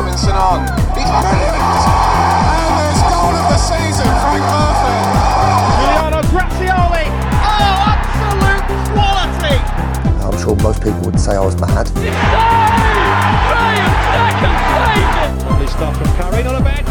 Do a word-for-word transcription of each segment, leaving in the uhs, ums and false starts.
Robinson on. He's brilliant! And there's goal of the season, Frank Murphy. Giuliano Grazioli. Oh, absolute quality! I'm sure most people would say I was mad. It's saved! Graham Stack has saved it! Lovely stuff from Karin on a bad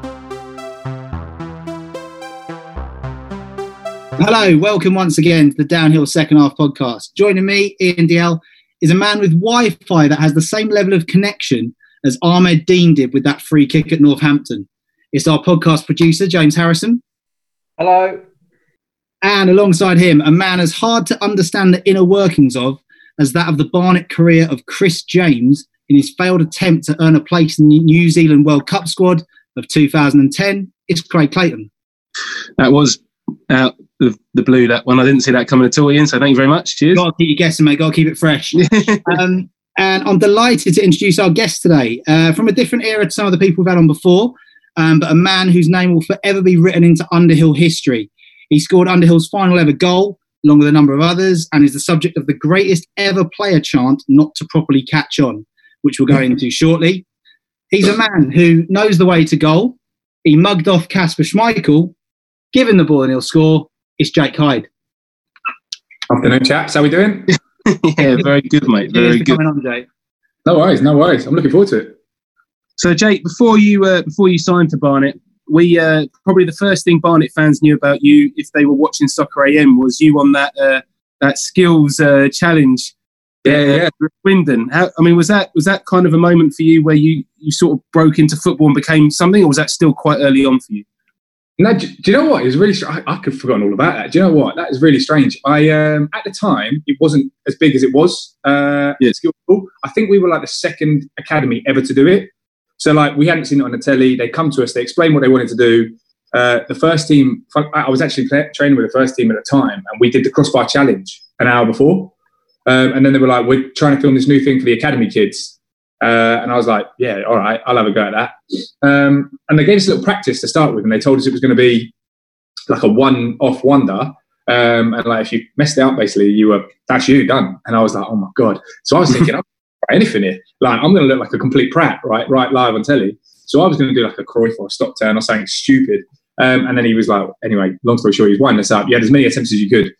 try, and that's a terrific goal. Hello, welcome once again to the Downhill Second Half podcast. Joining me, Ian D L, is a man with Wi-Fi that has the same level of connection as Ahmed Dean did with that free kick at Northampton. It's our podcast producer, James Harrison. Hello. And alongside him, a man as hard to understand the inner workings of as that of the Barnet career of Chris James in his failed attempt to earn a place in the New Zealand World Cup squad of two thousand ten, it's Craig Clayton. That was... Uh, The, the blue, that one. I didn't see that coming at all, Ian, so thank you very much. Cheers. Gotta keep you guessing, mate. Gotta keep it fresh. um, and I'm delighted to introduce our guest today. Uh, from a different era to some of the people we've had on before, um, but a man whose name will forever be written into Underhill history. He scored Underhill's final ever goal, along with a number of others, and is the subject of the greatest ever player chant not to properly catch on, which we'll go into shortly. He's a man who knows the way to goal. He mugged off Kasper Schmeichel, given the ball and he'll score. It's Jake Hyde. Afternoon, chaps. How we doing? Yeah, very good, mate. Very good. Coming on, Jake. No worries, no worries. I'm looking forward to it. So, Jake, before you uh, before you signed for Barnet, we uh, probably the first thing Barnet fans knew about you, if they were watching Soccer A M, was you on that uh, that skills uh, challenge. Yeah, yeah. With Swindon. How, I mean, was that was that kind of a moment for you where you you sort of broke into football and became something, or was that still quite early on for you? No, do, do you know what? It was really str- I, I could have forgotten all about that. Do you know what? That is really strange. I um, at the time, it wasn't as big as it was. Uh, yes. I think we were like the second academy ever to do it. So like we hadn't seen it on the telly. They come to us. They explain what they wanted to do. Uh, the first team, I was actually play, training with the first team at the time, and we did the crossbar challenge an hour before. Um, and then they were like, "We're trying to film this new thing for the academy kids." Uh, and I was like, yeah, all right, I'll have a go at that. Um, and they gave us a little practice to start with, and they told us it was going to be like a one-off wonder. Um, and like if you messed it up, basically, you were, that's you, done. And I was like, oh, my God. So I was thinking, I'm going to try anything here. Like, I'm going to look like a complete prat, right, right live on telly. So I was going to do like a Cruyff or a stop turn or something stupid. Um, and then he was like, anyway, long story short, he's winding us up. You had as many attempts as you could.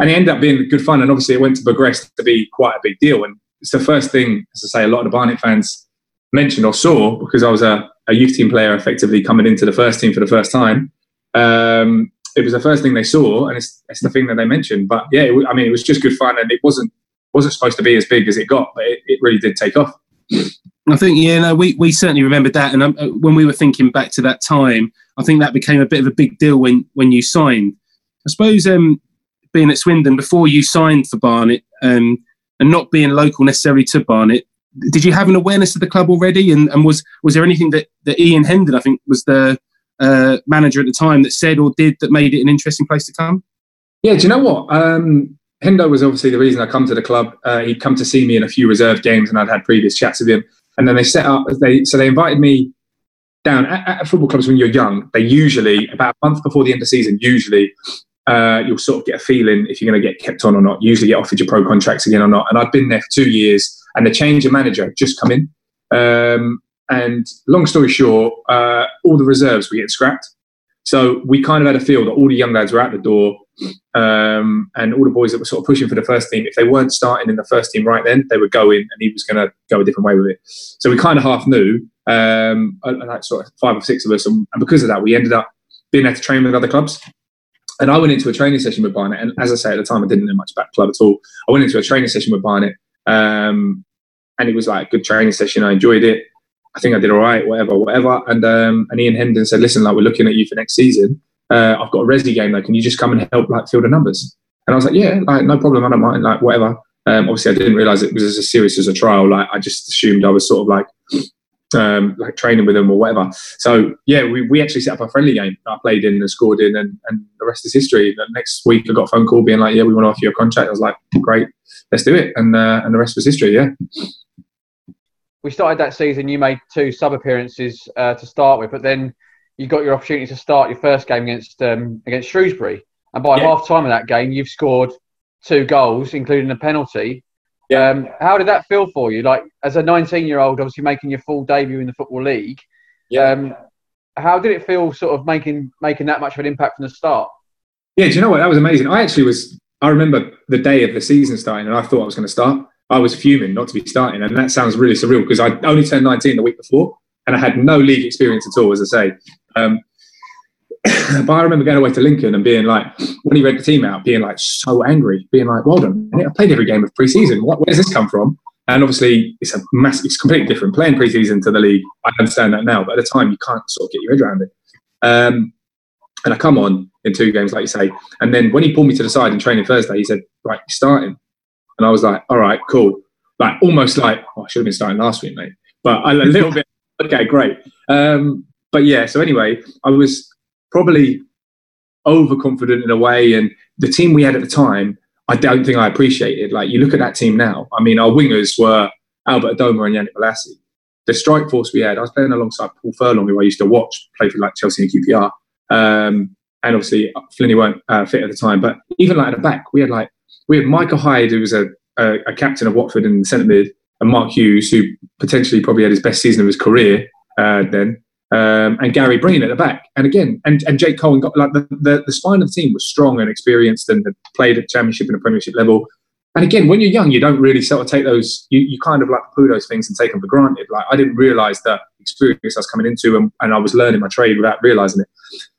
And it ended up being good fun. And obviously, it went to progress to be quite a big deal. And it's the first thing, as I say, a lot of the Barnet fans mentioned or saw because I was a, a youth team player effectively coming into the first team for the first time. Um, it was the first thing they saw and it's, it's the thing that they mentioned. But yeah, it, I mean, it was just good fun and it wasn't wasn't supposed to be as big as it got, but it, it really did take off. I think, yeah, no, we, we certainly remembered that. And um, when we were thinking back to that time, I think that became a bit of a big deal when, when you signed. I suppose um, being at Swindon, before you signed for Barnet, um, and not being local necessarily to Barnet, did you have an awareness of the club already? And, and was was there anything that, that Ian Hendon, I think, was the uh, manager at the time, that said or did that made it an interesting place to come? Yeah, do you know what? Um, Hendo was obviously the reason I come to the club. Uh, he'd come to see me in a few reserve games and I'd had previous chats with him. And then they set up, they so they invited me down. At, at football clubs when you're young, they usually, about a month before the end of season, usually... Uh, you'll sort of get a feeling if you're going to get kept on or not. You usually get offered your pro contracts again or not. And I'd been there for two years and the change of manager had just come in. Um, and long story short, uh, all the reserves were getting scrapped. So we kind of had a feel that all the young lads were out the door um, and all the boys that were sort of pushing for the first team, if they weren't starting in the first team right then, they would go in and he was going to go a different way with it. So we kind of half knew, um, like sort of five or six of us. And, and because of that, we ended up being there to train with other clubs. And I went into a training session with Barnet. And as I say, at the time, I didn't know much about the club at all. I went into a training session with Barnet. Um, and it was like a good training session. I enjoyed it. I think I did all right, whatever, whatever. And um, and Ian Hendon said, listen, like, we're looking at you for next season. Uh, I've got a resi game, though. Can you just come and help, like, fill the numbers? And I was like, yeah, like, no problem. I don't mind, like, whatever. Um, obviously, I didn't realise it was as serious as a trial. Like, I just assumed I was sort of, like... Um, like training with them or whatever. So yeah, we, we actually set up a friendly game. I played in and scored in and, and the rest is history. The next week I got a phone call being like, yeah, we want to offer you a contract. I was like, great, let's do it. And uh, and the rest was history, yeah. We started that season, you made two sub appearances uh, to start with, but then you got your opportunity to start your first game against um, against Shrewsbury. And by yeah. half time of that game, you've scored two goals, including a penalty. Yeah. Um, how did that feel for you? Like, as a nineteen-year-old, obviously making your full debut in the Football League, yeah. um, how did it feel sort of making making that much of an impact from the start? Yeah, do you know what? That was amazing. I actually was... I remember the day of the season starting and I thought I was going to start. I was fuming not to be starting, and that sounds really surreal because I only turned nineteen the week before and I had no league experience at all, as I say. Um, but I remember going away to Lincoln and being like, when he read the team out, being like so angry, being like, well done, I played every game of pre-season. What, where's this come from? And obviously it's a massive, it's completely different playing pre-season to the league. I understand that now, but at the time you can't sort of get your head around it. Um, and I come on in two games, like you say. And then when he pulled me to the side in training Thursday, he said, right, you're starting. And I was like, all right, cool. Like, almost like, oh, I should have been starting last week, mate. But I, a little bit, okay, great. Um, but yeah, so anyway, I was probably overconfident in a way. And the team we had at the time, I don't think I appreciated. Like, you look at that team now. I mean, our wingers were Albert Adomah and Yannick Bolasie. The strike force we had, I was playing alongside Paul Furlong, who I used to watch, play for like Chelsea and Q P R. Um, and obviously Flinney weren't uh, fit at the time, but even like at the back, we had like, we had Michael Hyde, who was a, a, a captain of Watford in the centre mid, and Mark Hughes, who potentially probably had his best season of his career uh, then, um, and Gary Breen at the back. And again, and, and Jake Cohen got like the, the, the spine of the team was strong and experienced and had played at championship and a premiership level. And again, when you're young, you don't really sort of take those, you, you kind of like poo those things and take them for granted. Like, I didn't realise the experience I was coming into, and, and I was learning my trade without realising it.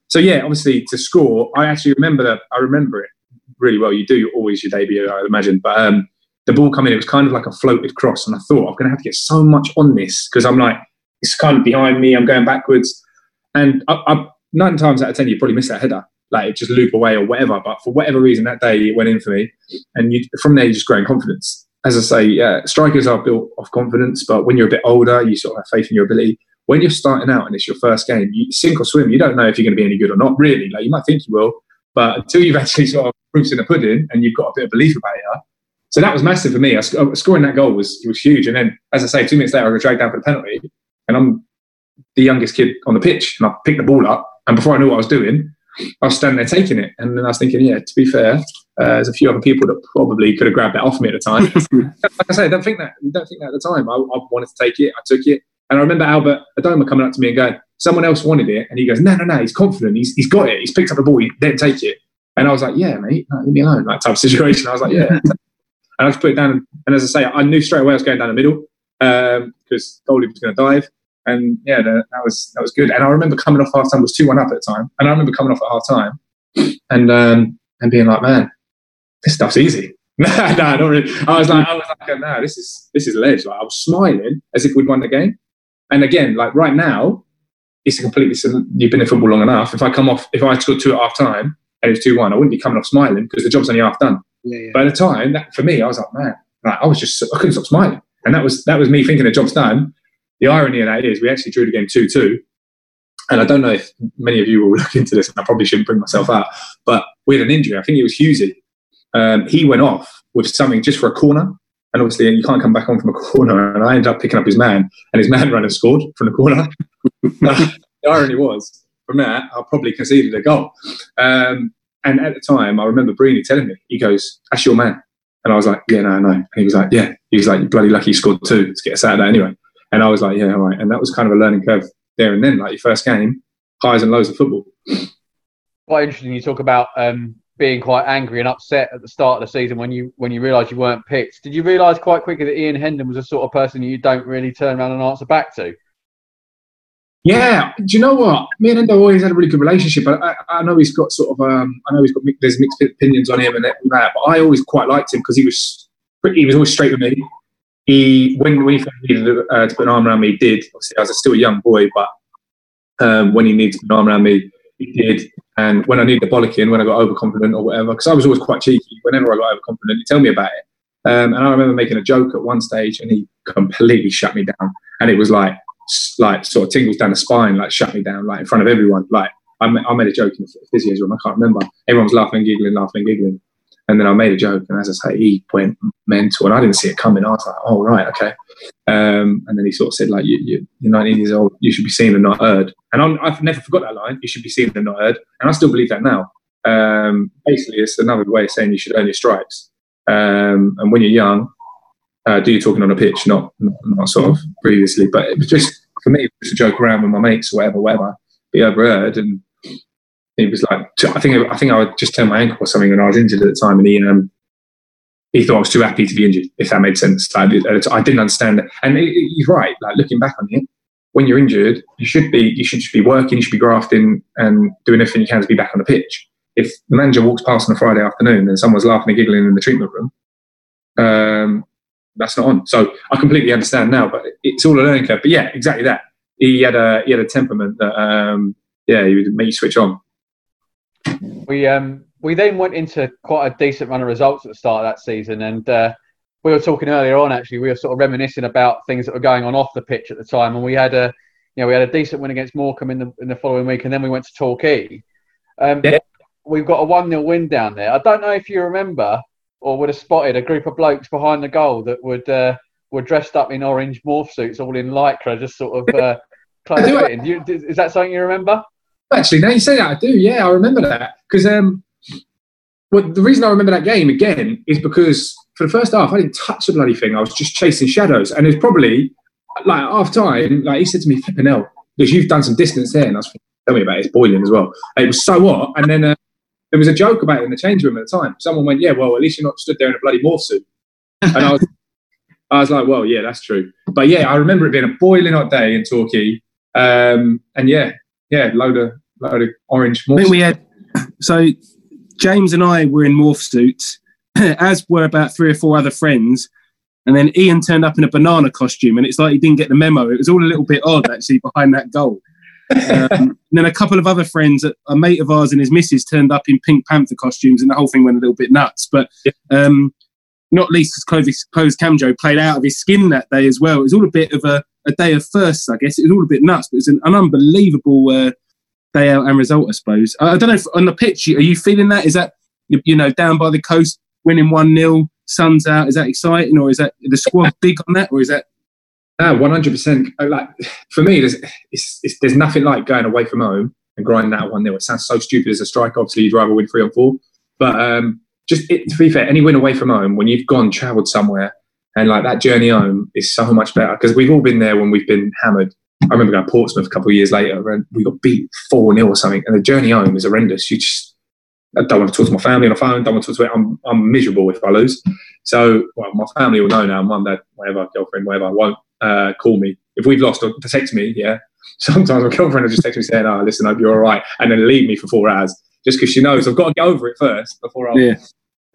So yeah, obviously to score, I actually remember that. I remember it really well. You do always your debut, I imagine. But um, the ball coming in, it was kind of like a floated cross, and I thought I'm going to have to get so much on this because I'm like, it's kind of behind me. I'm going backwards, and I, I, nine times out of ten, you probably miss that header, like it just loop away or whatever. But for whatever reason, that day it went in for me, and you, from there you just grow in confidence. As I say, yeah, strikers are built off confidence, but when you're a bit older, you sort of have faith in your ability. When you're starting out and it's your first game, you sink or swim. You don't know if you're going to be any good or not, really. Like, you might think you will, but until you've actually sort of proofs in the pudding and you've got a bit of belief about it. So that was massive for me. I, scoring that goal was was huge. And then, as I say, two minutes later, I got dragged down for the penalty, and I'm the youngest kid on the pitch. And I picked the ball up, and before I knew what I was doing, I was standing there taking it. And then I was thinking, yeah, to be fair, uh, there's a few other people that probably could have grabbed that off me at the time. Like I say, I don't think that. Don't think that at the time. I, I wanted to take it. I took it. And I remember Albert Adomah coming up to me and going, someone else wanted it. And he goes, no, no, no, he's confident. He's He's got it. He's picked up the ball. He didn't take it. And I was like, yeah, mate, no, leave me alone. That type of situation. I was like, yeah. And I just put it down. And as I say, I knew straight away I was going down the middle because um, goalie was going to dive. And yeah, the, that was that was good. And I remember coming off half-time, was two one up at the time. And I remember coming off at half-time and, um, and being like, man, this stuff's easy. no, no, not really. I was like, I was like, no, this is, this is ledge. Like, I was smiling as if we'd won the game. And again, like right now, it's a completely, you've been in football long enough. If I come off, if I scored two at half time and it was two one, I wouldn't be coming off smiling because the job's only half done. Yeah, yeah. But at the time, that, for me, I was like, man, like, I was just, I couldn't stop smiling. And that was that was me thinking the job's done. The irony of that is we actually drew the game two two. And I don't know if many of you will look into this, and I probably shouldn't bring myself out, but we had an injury. I think it was Hughesy. Um, he went off with something just for a corner. And obviously, you can't come back on from a corner. And I ended up picking up his man, and his man ran and scored from the corner. The irony was, from that, I probably conceded a goal. Um, and at the time, I remember Breeny telling me, he goes, that's your man. And I was like, yeah, no, no. And he was like, yeah. He was like, you're bloody lucky you scored two to get us out of that anyway. And I was like, yeah, all right. And that was kind of a learning curve there and then, like your first game, highs and lows of football. Quite interesting you talk about... Um... being quite angry and upset at the start of the season when you when you realised you weren't picked. Did you realise quite quickly that Ian Hendon was the sort of person you don't really turn around and answer back to? Yeah, do you know what? Me and Endo always had a really good relationship. But I, I know he's got sort of um, I know he's got there's mixed opinions on him and that, but I always quite liked him because he was pretty, he was always straight with me. He when when he needed uh, to put an arm around me, he did. Obviously, I was still a young boy, but um, when he needed to put an arm around me, he did. And when I needed the bollocking, when I got overconfident or whatever, because I was always quite cheeky. Whenever I got overconfident, he'd tell me about it. Um, and I remember making a joke at one stage, and he completely shut me down. And it was like, like sort of tingles down the spine, like shut me down, like in front of everyone. Like I, ma- I made a joke in the physio's room. I can't remember. Everyone was laughing, giggling, laughing, giggling. And then I made a joke, and as I say, he went mental, and I didn't see it coming. I was like, "Oh right, okay." Um, and then he sort of said, "Like you, you, you're nineteen years old. You should be seen and not heard." And I'm, I've never forgot that line. You should be seen and not heard. And I still believe that now. Um, basically, it's another way of saying you should earn your stripes. Um, and when you're young, uh, do you talking on a pitch, not, not not sort of previously. But it was just, for me, it was just a joke around with my mates or whatever, whatever. He overheard, and he was like, I think I think I would just turn my ankle or something, and I was injured at the time, and he um, he thought I was too happy to be injured, if that made sense. Like, I didn't understand that. And it, it, he's right. Like, looking back on it, when you're injured, you should be you should just be working, you should be grafting and doing everything you can to be back on the pitch. If the manager walks past on a Friday afternoon and someone's laughing and giggling in the treatment room, um, that's not on. So I completely understand now, but it's all a learning curve. But yeah, exactly that. He had a he had a temperament that um, yeah, he would make you switch on. We um we then went into quite a decent run of results at the start of that season, and uh, we were talking earlier on. Actually, we were sort of reminiscing about things that were going on off the pitch at the time, and we had a you know we had a decent win against Morecambe in the in the following week, and then we went to Torquay. Um, yeah. We've got a one nil win down there. I don't know if you remember or would have spotted a group of blokes behind the goal that would uh, were dressed up in orange morph suits, all in lycra, just sort of uh, close fitting. You, is that something you remember? Actually, now you say that, I do. Yeah, I remember that. Because um, well, the reason I remember that game again is because for the first half, I didn't touch the bloody thing. I was just chasing shadows. And it was probably, like, half time, like, he said to me, flipping hell, because you've done some distance there. And I was thinking, tell me about it. It's boiling as well. It was so hot. And then uh, there was a joke about it in the change room at the time. Someone went, yeah, well, at least you're not stood there in a bloody morph suit. And I was, I was like, well, yeah, that's true. But yeah, I remember it being a boiling hot day in Torquay. Um, and yeah, yeah, load of, load of orange morph suits. We had, so James and I were in morph suits, as were about three or four other friends. And then Ian turned up in a banana costume, and it's like he didn't get the memo. It was all a little bit odd, actually, behind that goal. Um, and then a couple of other friends, a mate of ours and his missus, turned up in Pink Panther costumes, and the whole thing went a little bit nuts. But um, not least because Clovis Camjo played out of his skin that day as well. It was all a bit of a, a day of firsts, I guess. It was all a bit nuts, but it was an, an unbelievable uh, day out and result, I suppose. I, I don't know, if, on the pitch, are you feeling that? Is that, you know, down by the coast, winning one nil, sun's out, is that exciting? Or is that the squad big on that? Or is that... No, one hundred percent. Like, for me, there's, it's, it's, there's nothing like going away from home and grinding that one nil. It sounds so stupid as a striker. Obviously, you'd rather win three or four. But um, just it, to be fair, any win away from home, when you've gone, travelled somewhere, and like that journey home is so much better. Because we've all been there when we've been hammered. I remember going to Portsmouth a couple of years later, and we got beat four nil or something. And the journey home is horrendous. You just, I don't want to talk to my family on the phone. Don't want to talk to it. I'm, I'm miserable if I lose. So, well, my family will know now. Mum, dad, whatever, girlfriend, whatever, I won't. Uh, call me if we've lost, or text me. Yeah, sometimes my girlfriend will just text me saying, "Oh, listen, I hope you're all right," and then leave me for four hours just because she knows I've got to get over it first before I. Yeah.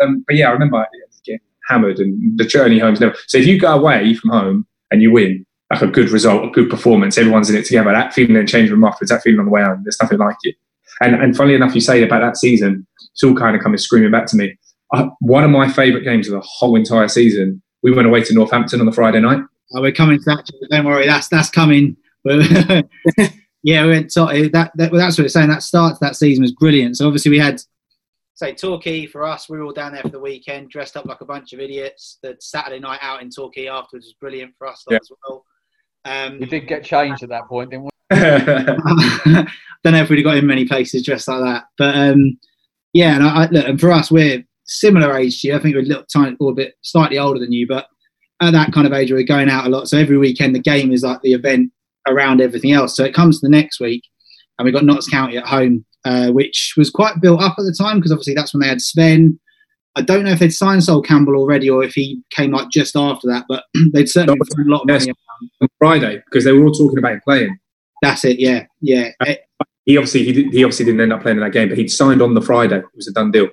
Um, but yeah, I remember getting hammered, and the journey home's never. So if you go away from home and you win, like a good result, a good performance, everyone's in it together. That feeling in the change room afterwards, that feeling on the way home, there's nothing like it. And and funnily enough, you say about that season, it's all kind of coming screaming back to me. I, one of my favourite games of the whole entire season, we went away to Northampton on the Friday night. Oh, we're coming to that. Don't worry, that's that's coming. yeah, we went to, that, that. That's what it's saying. That start to that season was brilliant. So obviously we had, say, Torquay for us. We were all down there for the weekend, dressed up like a bunch of idiots. The Saturday night out in Torquay afterwards was brilliant for us yeah. as well. Um, we did get changed at that point, didn't we? I don't know if we'd have got in many places dressed like that, but um, yeah. And I, look, and for us, we're similar age to you. I think we're a little tiny, or a bit slightly older than you, but. At that kind of age, we're going out a lot. So every weekend, the game is like the event around everything else. So it comes to the next week, and we got Notts County at home, uh, which was quite built up at the time because obviously that's when they had Sven. I don't know if they'd signed Sol Campbell already or if he came like just after that, but they'd certainly put a lot of money yes, on Friday because they were all talking about him playing. That's it, yeah, yeah. Uh, he obviously he, did, he obviously didn't end up playing in that game, but he'd signed on the Friday. It was a done deal.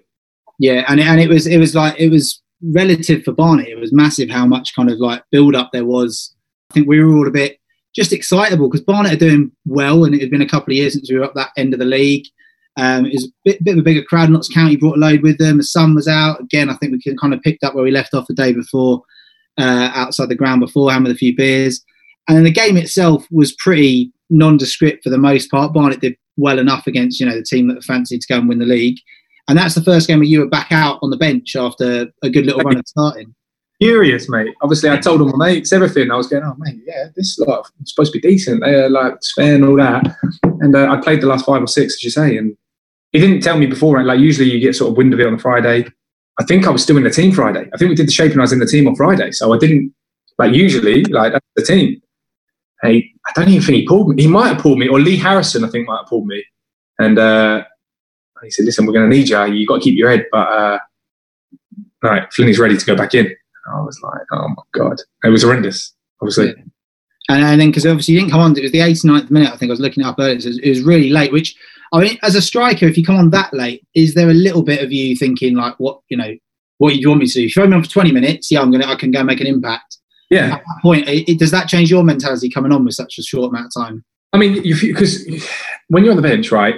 Yeah, and and it was it was like it was. Relative for Barnet, it was massive how much kind of like build up there was. I think we were all a bit just excitable because Barnet are doing well, and it had been a couple of years since we were up that end of the league. Um, it was a bit, bit of a bigger crowd. Notts County brought a load with them. The sun was out again. I think we kind of picked up where we left off the day before, uh, outside the ground beforehand with a few beers. And then the game itself was pretty nondescript for the most part. Barnet did well enough against you know the team that fancied to go and win the league. And that's the first game where you were back out on the bench after a good little run of starting. Furious, mate. Obviously, I told all my mates everything. I was going, oh, mate, yeah, this lot like, is supposed to be decent. They are like Sven and all that. And uh, I played the last five or six, as you say. And he didn't tell me beforehand. Like, usually you get sort of wind of it on a Friday. I think I was still in the team Friday. I think we did the shape and I was in the team on Friday. So I didn't, like usually, like that's the team. Hey, I don't even think he pulled me. He might have pulled me, or Lee Harrison, I think, might have pulled me. And uh, he said, listen, we're going to need you. You've got to keep your head. But uh, no, Flinny's ready to go back in. I was like, oh my God. It was horrendous, obviously. Yeah. And, and then, because obviously you didn't come on, it was the eighty-ninth minute, I think I was looking it up earlier, so it was really late, which, I mean, as a striker, if you come on that late, is there a little bit of you thinking, like, what, you know, what do you want me to do? Throw me on for twenty minutes, yeah, I'm gonna, I can go and make an impact. Yeah. At that point, it, it, does that change your mentality coming on with such a short amount of time? I mean, because when you're on the bench, right,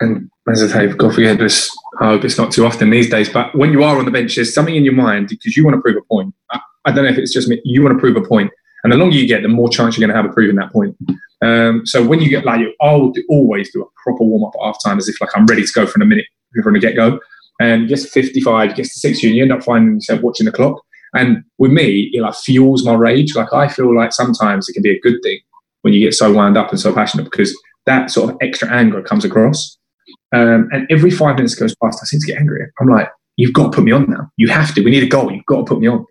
and as I say, God forgive us, I hope it's not too often these days, but when you are on the bench, there's something in your mind because you want to prove a point. I, I don't know if it's just me, you want to prove a point. And the longer you get, the more chance you're going to have of proving that point. Um, so when you get like, I'll always do a proper warm-up at half-time as if like I'm ready to go from the minute, from the get-go. And you get to fifty-five, you get to sixty, and you end up finding yourself watching the clock. And with me, it like fuels my rage. Like I feel like sometimes it can be a good thing when you get so wound up and so passionate because that sort of extra anger comes across. Um, and every five minutes goes past, I seem to get angrier. I'm like, you've got to put me on now. You have to. We need a goal. You've got to put me on.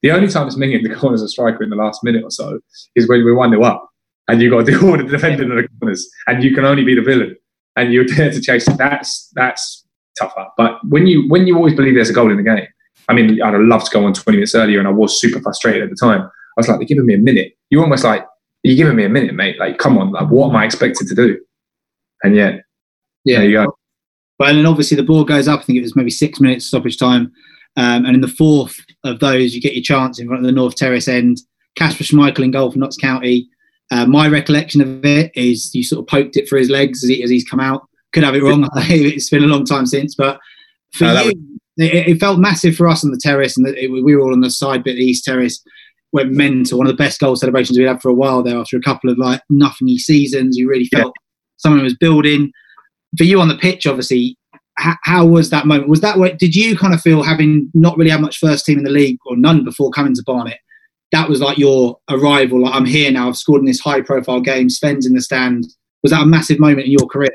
The only time it's me in the corners of striker in the last minute or so is when we're one nil up and you've got to do all the defending in the corners and you can only be the villain and you're there to chase it. That's, that's tougher. But when you when you always believe there's a goal in the game, I mean, I'd have loved to go on twenty minutes earlier and I was super frustrated at the time. I was like, they're giving me a minute. You're almost like, you're giving me a minute, mate. Like, come on, like, what am I expected to do? And yeah, yeah. There you go. Well, and obviously the ball goes up. I think it was maybe six minutes stoppage time. Um, and in the fourth of those, you get your chance in front of the North Terrace end. Kasper Schmeichel in goal for Notts County. Uh, my recollection of it is you sort of poked it for his legs as, he, as he's come out. Could have it wrong. It's been a long time since. But for no, you, was- it, it felt massive for us on the terrace. And it, it, we were all on the side bit of the East Terrace. Went mental. One of the best goal celebrations we'd had for a while there after a couple of like nothingy seasons. You really felt yeah. someone was building. For you on the pitch, obviously, how was that moment? Was that what, did you kind of feel having not really had much first team in the league or none before coming to Barnet? That was like your arrival. Like, I'm here now. I've scored in this high profile game. Sven's in the stand. Was that a massive moment in your career?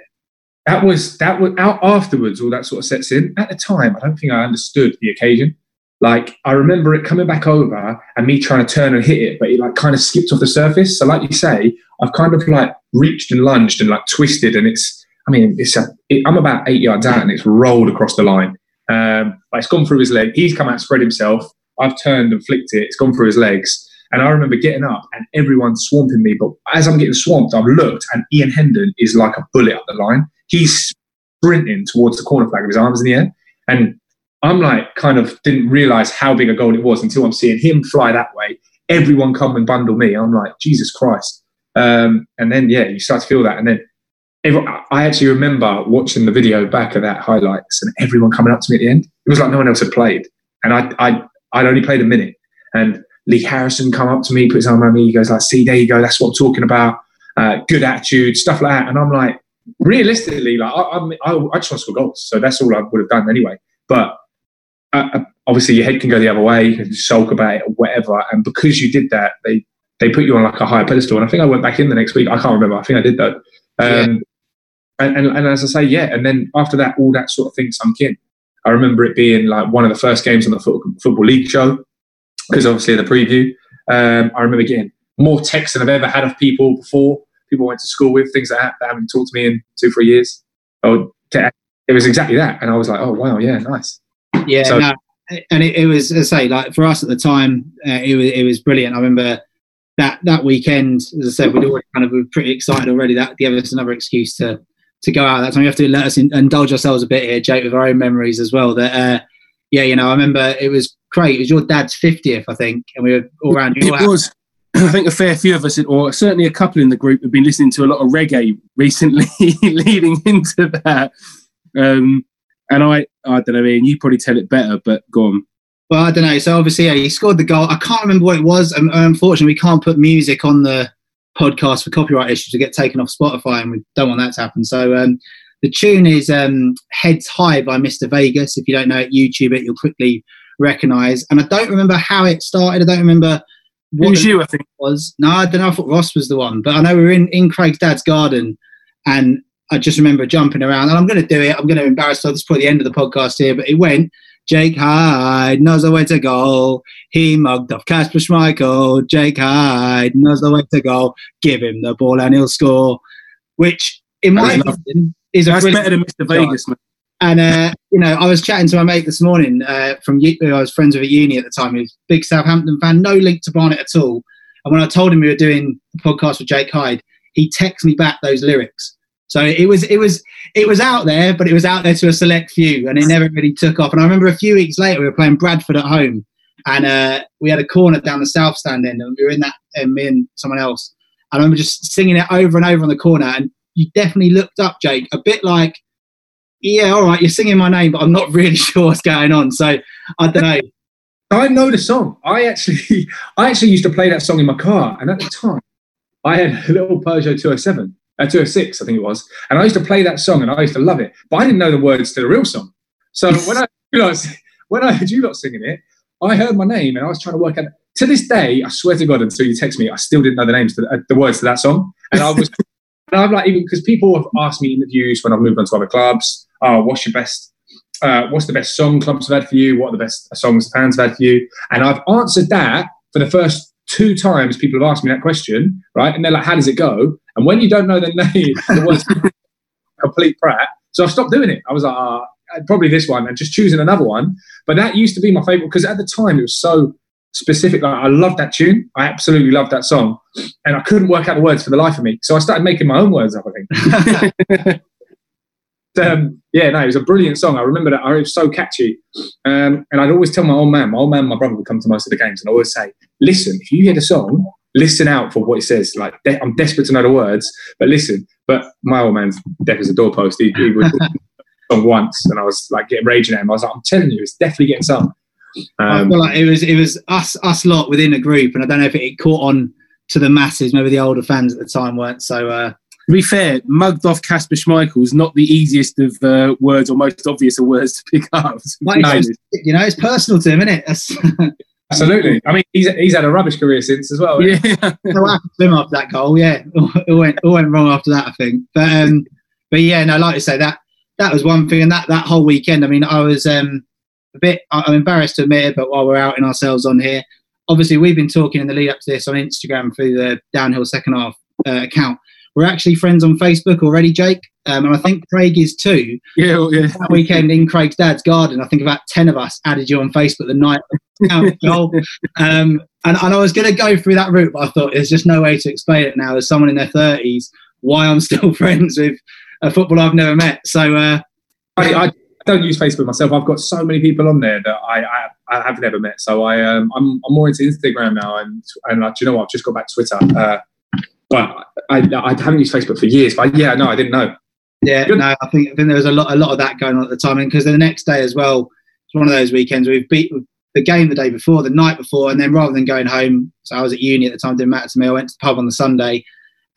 That was, that was out afterwards. All that sort of sets in at the time. I don't think I understood the occasion. Like I remember it coming back over and me trying to turn and hit it, but it like kind of skipped off the surface. So like you say, I've kind of like reached and lunged and like twisted and it's, I mean, it's a, it, I'm about eight yards out and it's rolled across the line. Um, but it's gone through his leg. He's come out and spread himself. I've turned and flicked it. It's gone through his legs. And I remember getting up and everyone swamping me. But as I'm getting swamped, I've looked and Ian Hendon is like a bullet up the line. He's sprinting towards the corner flag with his arms in the air. And I'm like kind of didn't realise how big a goal it was until I'm seeing him fly that way. Everyone come and bundle me. I'm like, Jesus Christ. Um, and then, yeah, you start to feel that. And then, I actually remember watching the video back of that highlights and everyone coming up to me at the end. It was like no one else had played. And I, I, I'd only played a minute. And Lee Harrison come up to me, put his arm around me. He goes like, see, there you go. That's what I'm talking about. Uh, good attitude, stuff like that. And I'm like, realistically, like I, I, I just want to score goals. So that's all I would have done anyway. But uh, obviously your head can go the other way. You can sulk about it or whatever. And because you did that, they, they put you on like a higher pedestal. And I think I went back in the next week. I can't remember. I think I did though. Um, yeah. And, and, and as I say, yeah. And then after that, all that sort of thing sunk in. I remember it being like one of the first games on the football, football league show because obviously the preview. Um, I remember getting more texts than I've ever had of people before. People I went to school with, things like that, that haven't talked to me in two, three years. Oh, it was exactly that. And I was like, oh, wow, yeah, nice. Yeah. So, no, and it, it was, as I say, like for us at the time, uh, it was it was brilliant. I remember that, that weekend, as I said, we'd already kind of we were pretty excited already. That gave us another excuse to. to go out at that time. We have to let us in, indulge ourselves a bit here, Jake, with our own memories as well. That, uh, yeah, you know, I remember it was great. It was your dad's fiftieth, I think, and we were all around. It house. was. I think a fair few of us, or certainly a couple in the group, have been listening to a lot of reggae recently, leading into that. Um, and I, I don't know, Ian, you probably tell it better, but go on. Well, I don't know. So obviously, yeah, he scored the goal. I can't remember what it was. Um, unfortunately, we can't put music on the podcast for copyright issues to get taken off Spotify, and we don't want that to happen. So um, the tune is um, Heads High by Mister Vegas. If you don't know it, YouTube it, you'll quickly recognise. And I don't remember how it started. I don't remember what it was you, I think. Was. No, I don't know. I thought Ross was the one. But I know we were in, in Craig's dad's garden, and I just remember jumping around. And I'm going to do it. I'm going to embarrass myself. This is probably the end of the podcast here. But it went Jake Hyde knows the way to goal. He mugged off Kasper Schmeichel. Jake Hyde knows the way to goal. Give him the ball and he'll score. Which, in my opinion, is a that's better than Mister Vegas, man. And, uh, you know, I was chatting to my mate this morning uh, from who I was friends with at uni at the time. He was a big Southampton fan, no link to Barnet at all. And when I told him we were doing a podcast with Jake Hyde, he texted me back those lyrics. So it was it was, it was out there, but it was out there to a select few, and it never really took off. And I remember a few weeks later, we were playing Bradford at home, and uh, we had a corner down the south stand end, and we were in that, and me and someone else. And I remember just singing it over and over on the corner, and you definitely looked up, Jake, a bit like, yeah, all right, you're singing my name, but I'm not really sure what's going on. So I don't know. I know the song. I actually I actually used to play that song in my car. And at the time, I had a little Peugeot two oh seven, uh, two oh six, I think it was. And I used to play that song and I used to love it. But I didn't know the words to the real song. So when I when I heard you lot singing it, I heard my name and I was trying to work out. To this day, I swear to God, until you text me, I still didn't know the names to the, uh, the words to that song. And I was, and I'm like, even because people have asked me in interviews when I've moved on to other clubs, oh, what's your best? Uh, what's the best song clubs have had for you? What are the best songs fans have had for you? And I've answered that for the first two times people have asked me that question, right? And they're like, how does it go? And when you don't know the name, the words complete prat. So I stopped doing it. I was like, oh, probably this one, and just choosing another one. But that used to be my favourite because at the time it was so specific. Like, I loved that tune. I absolutely loved that song. And I couldn't work out the words for the life of me. So I started making my own words up, I think. Um, yeah, no, it was a brilliant song. I remember that. It was so catchy. Um, and I'd always tell my old man, my old man, my brother would come to most of the games, and I always say, listen, if you hear the song, listen out for what it says. Like, de- I'm desperate to know the words, but listen. But my old man's deaf as a doorpost. He, he would song once, and I was like getting raging at him. I was like, I'm telling you, it's definitely getting sung. Um, I feel like it was, it was us, us lot within a group, and I don't know if it, it caught on to the masses. Maybe the older fans at the time weren't so. Uh, To be fair, mugged off Kasper Schmeichel is not the easiest of uh, words or most obvious of words to pick up. Like, no. Just, you know, it's personal to him, isn't it? That's absolutely. I mean, he's he's had a rubbish career since as well. Yeah. So him after that goal, yeah, it went all went wrong after that, I think. But um, but yeah, no, like I say, that that was one thing, and that that whole weekend. I mean, I was um a bit. I'm embarrassed to admit it, but while we're outing ourselves on here, obviously we've been talking in the lead up to this on Instagram through the Downhill Second Half uh, account. We're actually friends on Facebook already, Jake, um, and I think Craig is too. Yeah, well, yeah. That weekend in Craig's dad's garden, I think about ten of us added you on Facebook the night of goal. Um, and, and I was going to go through that route, but I thought there's just no way to explain it now as someone in their thirties why I'm still friends with a footballer I've never met. So uh, I, I don't use Facebook myself. I've got so many people on there that I I, I have never met. So I um, I'm, I'm more into Instagram now, and and uh, do you know what? I've just got back to Twitter. Uh, But I, I haven't used Facebook for years. But yeah, no, I didn't know. Yeah, Good. no, I think, I think there was a lot, a lot of that going on at the time, and because the next day as well, it's one of those weekends we've beat the game the day before, the night before, and then rather than going home, so I was at uni at the time, didn't matter to me. I went to the pub on the Sunday,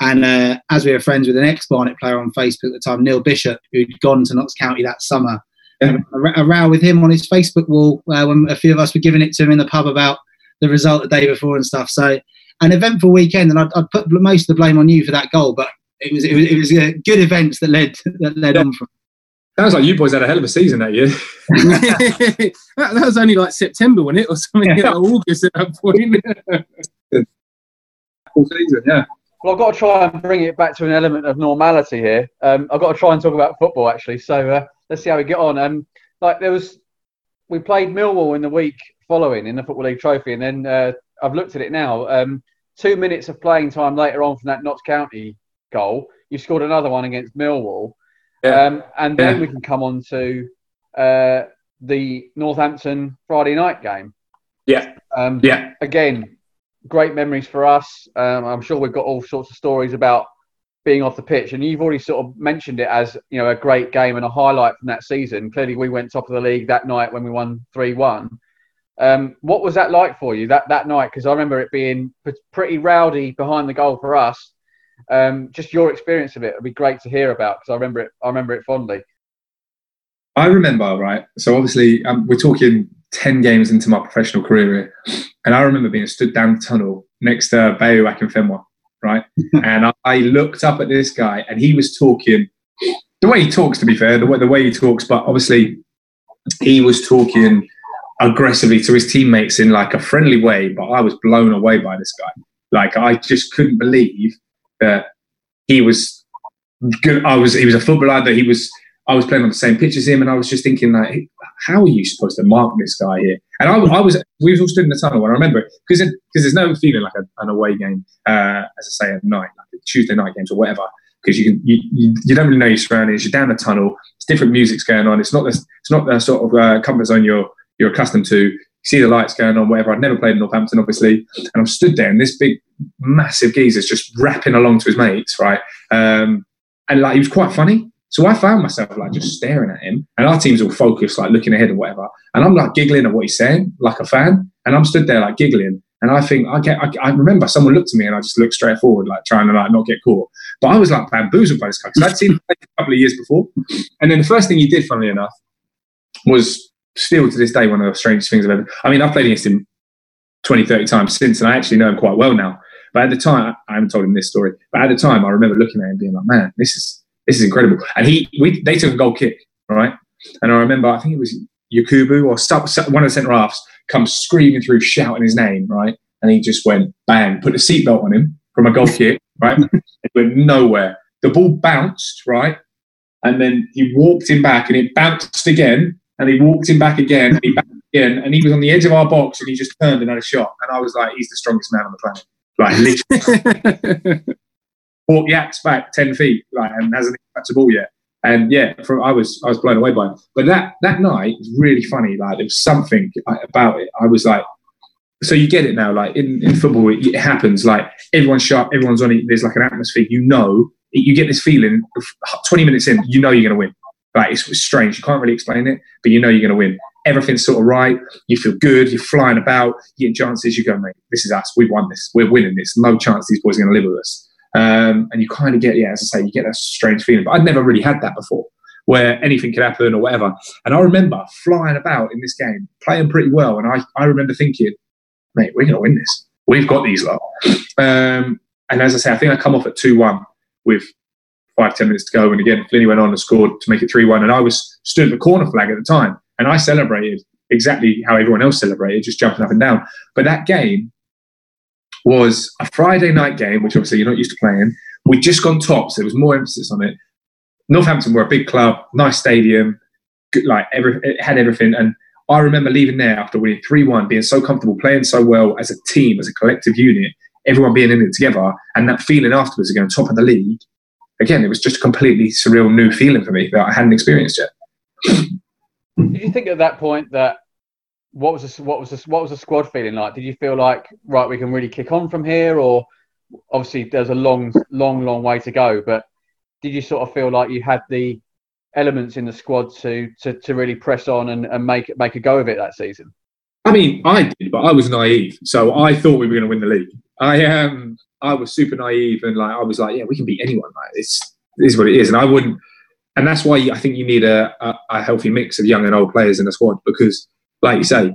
and uh, as we were friends with an ex-Barnet player on Facebook at the time, Neil Bishop, who'd gone to Notts County that summer, yeah. a, a row with him on his Facebook wall uh, when a few of us were giving it to him in the pub about the result the day before and stuff. So. An eventful weekend, and I'd, I'd put most of the blame on you for that goal, but it was it was, it was a good events that led that led yeah. on from. Sounds like you boys had a hell of a season that year. that, that was only like September, wasn't it, or something? Yeah. Like August at that point. Full season, yeah. Well, I've got to try and bring it back to an element of normality here. Um, I've got to try and talk about football actually. So uh, let's see how we get on. Um, like there was, we played Millwall in the week following in the Football League Trophy, and then uh, I've looked at it now. Um, Two minutes of playing time later on from that Notts County goal, you scored another one against Millwall. Yeah. Um, and then yeah. we can come on to uh, the Northampton Friday night game. Yeah. Um, yeah. Again, great memories for us. Um, I'm sure we've got all sorts of stories about being off the pitch. And you've already sort of mentioned it as, you know, a great game and a highlight from that season. Clearly, we went top of the league that night when we won three one. Um, what was that like for you that, that night? Because I remember it being p- pretty rowdy behind the goal for us. Um, just your experience of it would be great to hear about, because I remember it. I remember it fondly. I remember, right? So obviously, um, we're talking ten games into my professional career, and I remember being stood down the tunnel next to Bayoak and Fenwa, right? And I, I looked up at this guy, and he was talking the way he talks. To be fair, the way the way he talks, but obviously. he was talking aggressively to his teammates in like a friendly way, but I was blown away by this guy. Like, I just couldn't believe that he was good. I was, he was a footballer that he was, I was playing on the same pitch as him. And I was just thinking, like, how are you supposed to mark this guy here? And I, I was, we was all stood in the tunnel. And I remember, because because there's no feeling like a, an away game, uh, as I say, at night, like Tuesday night games or whatever, because you can, you, you, you don't really know your surroundings. You're down the tunnel. It's different music's going on. It's not the, it's not the sort of uh, comfort zone you're, you're accustomed to. See the lights going on, whatever. I'd never played in Northampton, obviously. And I'm stood there, and this big, massive geezer's just rapping along to his mates, right? Um, and, like, he was quite funny. So I found myself, like, just staring at him. And our team's all focused, like, looking ahead or whatever. And I'm, like, giggling at what he's saying, like a fan. And I'm stood there, like, giggling. And I think, I, get, I, I remember someone looked at me, and I just looked straight forward, like, trying to, like, not get caught. But I was, like, bamboozled by this guy, because I'd seen him play a couple of years before. And then the first thing he did, funnily enough, was... still to this day, one of the strangest things I've ever... I mean, I've played against him twenty, thirty times since, and I actually know him quite well now. But at the time, I haven't told him this story, but at the time, I remember looking at him being like, man, this is this is incredible. And he, we, they took a goal kick, right? And I remember, I think it was Yakubu or some, one of the centre-halves comes screaming through, shouting his name, right? And he just went, bang, put a seatbelt on him from a goal kick, right? It went nowhere. The ball bounced, right? And then he walked him back, and it bounced again. And he walked him back again, and he back again, and he was on the edge of our box, and he just turned and had a shot. And I was like, he's the strongest man on the planet. Like, literally. Bought Yaks back ten feet, like, and hasn't touched a ball yet. And yeah, from, I was I was blown away by him. But that, that night was really funny. Like, there was something about it. I was like, so you get it now. Like, in, in football, it, it happens. Like, everyone's sharp, everyone's on it. There's like an atmosphere. You know, you get this feeling twenty minutes in, you know you're going to win. Like, it's strange. You can't really explain it, but you know you're going to win. Everything's sort of right. You feel good. You're flying about. You get chances. You go, mate, this is us. We've won this. We're winning this. No chance these boys are going to live with us. Um, and you kind of get, yeah, as I say, you get that strange feeling. But I'd never really had that before, where anything could happen or whatever. And I remember flying about in this game, playing pretty well. And I, I remember thinking, mate, we're going to win this. We've got these lot. Um, and as I say, I think I come off at two one with five, ten minutes to go. And again, Flinney went on and scored to make it three one. And I was stood at the corner flag at the time. And I celebrated exactly how everyone else celebrated, just jumping up and down. But that game was a Friday night game, which obviously you're not used to playing. We'd just gone top, so there was more emphasis on it. Northampton were a big club, nice stadium, good, like every, it had everything. And I remember leaving there after winning three one, being so comfortable, playing so well as a team, as a collective unit, everyone being in it together. And that feeling afterwards, again, top of the league, again, it was just a completely surreal new feeling for me that I hadn't experienced yet. Did you think at that point that what was the, what was the, what was the squad feeling like? Did you feel like, right, we can really kick on from here? Or obviously there's a long, long, long way to go. But did you sort of feel like you had the elements in the squad to to, to really press on and, and make make a go of it that season? I mean, I did, but I was naive. So I thought we were going to win the league. I um, I was super naive, and like I was like, yeah, we can beat anyone. Like, it's this is what it is, and I wouldn't. And that's why I think you need a, a, a healthy mix of young and old players in the squad, because, like you say,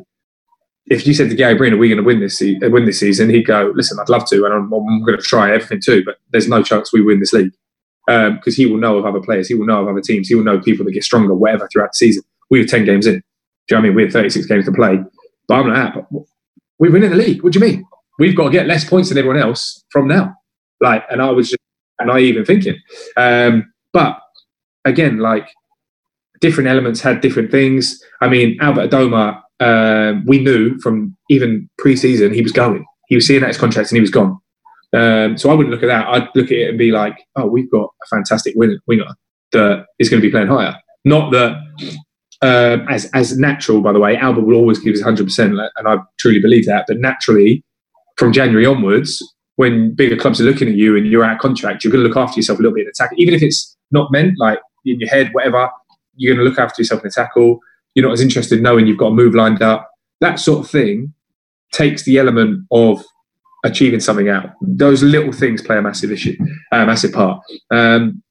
if you said to Gary Breen, "Are we going to win this se- win this season?" He'd go, "Listen, I'd love to, and I'm, I'm going to try everything too, but there's no chance we win this league," because um, he will know of other players, he will know of other teams, he will know people that get stronger, whatever, throughout the season. We were ten games in. Do you know what I mean? We had thirty-six games to play, but I'm like, ah, we're winning the league. What do you mean? We've got to get less points than everyone else from now. Like, and I was just naive in thinking. Um, but again, like, different elements had different things. I mean, Albert Adomah, uh, we knew from even pre-season he was going. He was seeing out his contract and he was gone. Um, so I wouldn't look at that. I'd look at it and be like, oh, we've got a fantastic win- winger that is going to be playing higher. Not that... Uh, as as natural, by the way, Albert will always give us one hundred percent, and I truly believe that. But naturally, from January onwards, when bigger clubs are looking at you and you're out of contract, you're going to look after yourself a little bit in the tackle. Even if it's not meant, like in your head, whatever, you're going to look after yourself in the tackle. You're not as interested in knowing you've got a move lined up. That sort of thing takes the element of achieving something out. Those little things play a massive issue, a massive part. Um,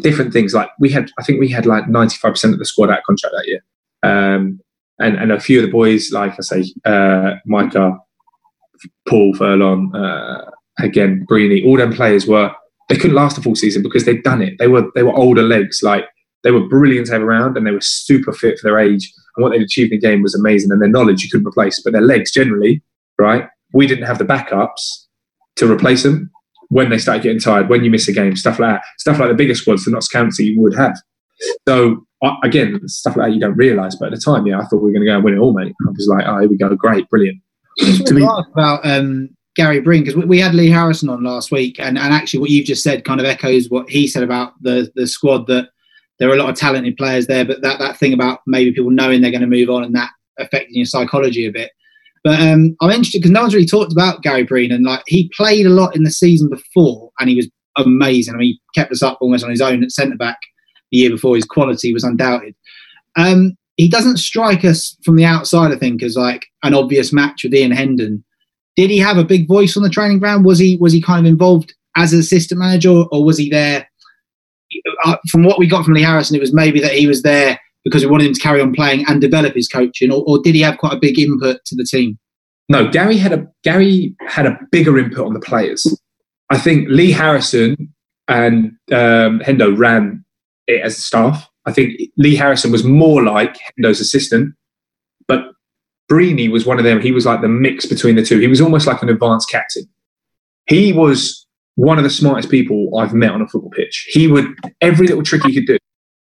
different things, like we had, I think we had like ninety-five percent of the squad out of contract that year. Um, and, and a few of the boys, like I say, uh, Micah, Paul Furlong, uh, again, Breeny, all them players were, they couldn't last the full season because they'd done it. They were, they were older legs. Like, they were brilliant to have around and they were super fit for their age. and what they'd achieved in the game was amazing, and their knowledge you couldn't replace, but their legs generally, right? We didn't have the backups to replace them when they started getting tired, when you miss a game, stuff like that. Stuff like the bigger squads the Notts County would have. So, again, stuff like that you don't realise, but at the time, yeah, I thought we were going to go and win it all, mate. I was like, oh, here we go, great, brilliant. To be asked about um, Gary Breen, because we had Lee Harrison on last week, and, and actually what you've just said kind of echoes what he said about the, the squad, that there are a lot of talented players there, but that, that thing about maybe people knowing they're going to move on and that affecting your psychology a bit. But um, I'm interested because no one's really talked about Gary Breen, and like he played a lot in the season before and he was amazing. I mean, he kept us up almost on his own at centre-back the year before. His quality was undoubted. Um, he doesn't strike us from the outside, I think, as like an obvious match with Ian Hendon. Did he have a big voice on the training ground? Was he was he kind of involved as an assistant manager, or, or was he there? Uh, from what we got from Lee Harrison, it was maybe that he was there because we wanted him to carry on playing and develop his coaching, or, or did he have quite a big input to the team? No, Gary had a Gary had a bigger input on the players. I think Lee Harrison and um, Hendo ran it as the staff. I think Lee Harrison was more like Hendo's assistant, but Breeny was one of them. He was like the mix between the two. He was almost like an advanced captain. He was one of the smartest people I've met on a football pitch. He would, every little trick he could do,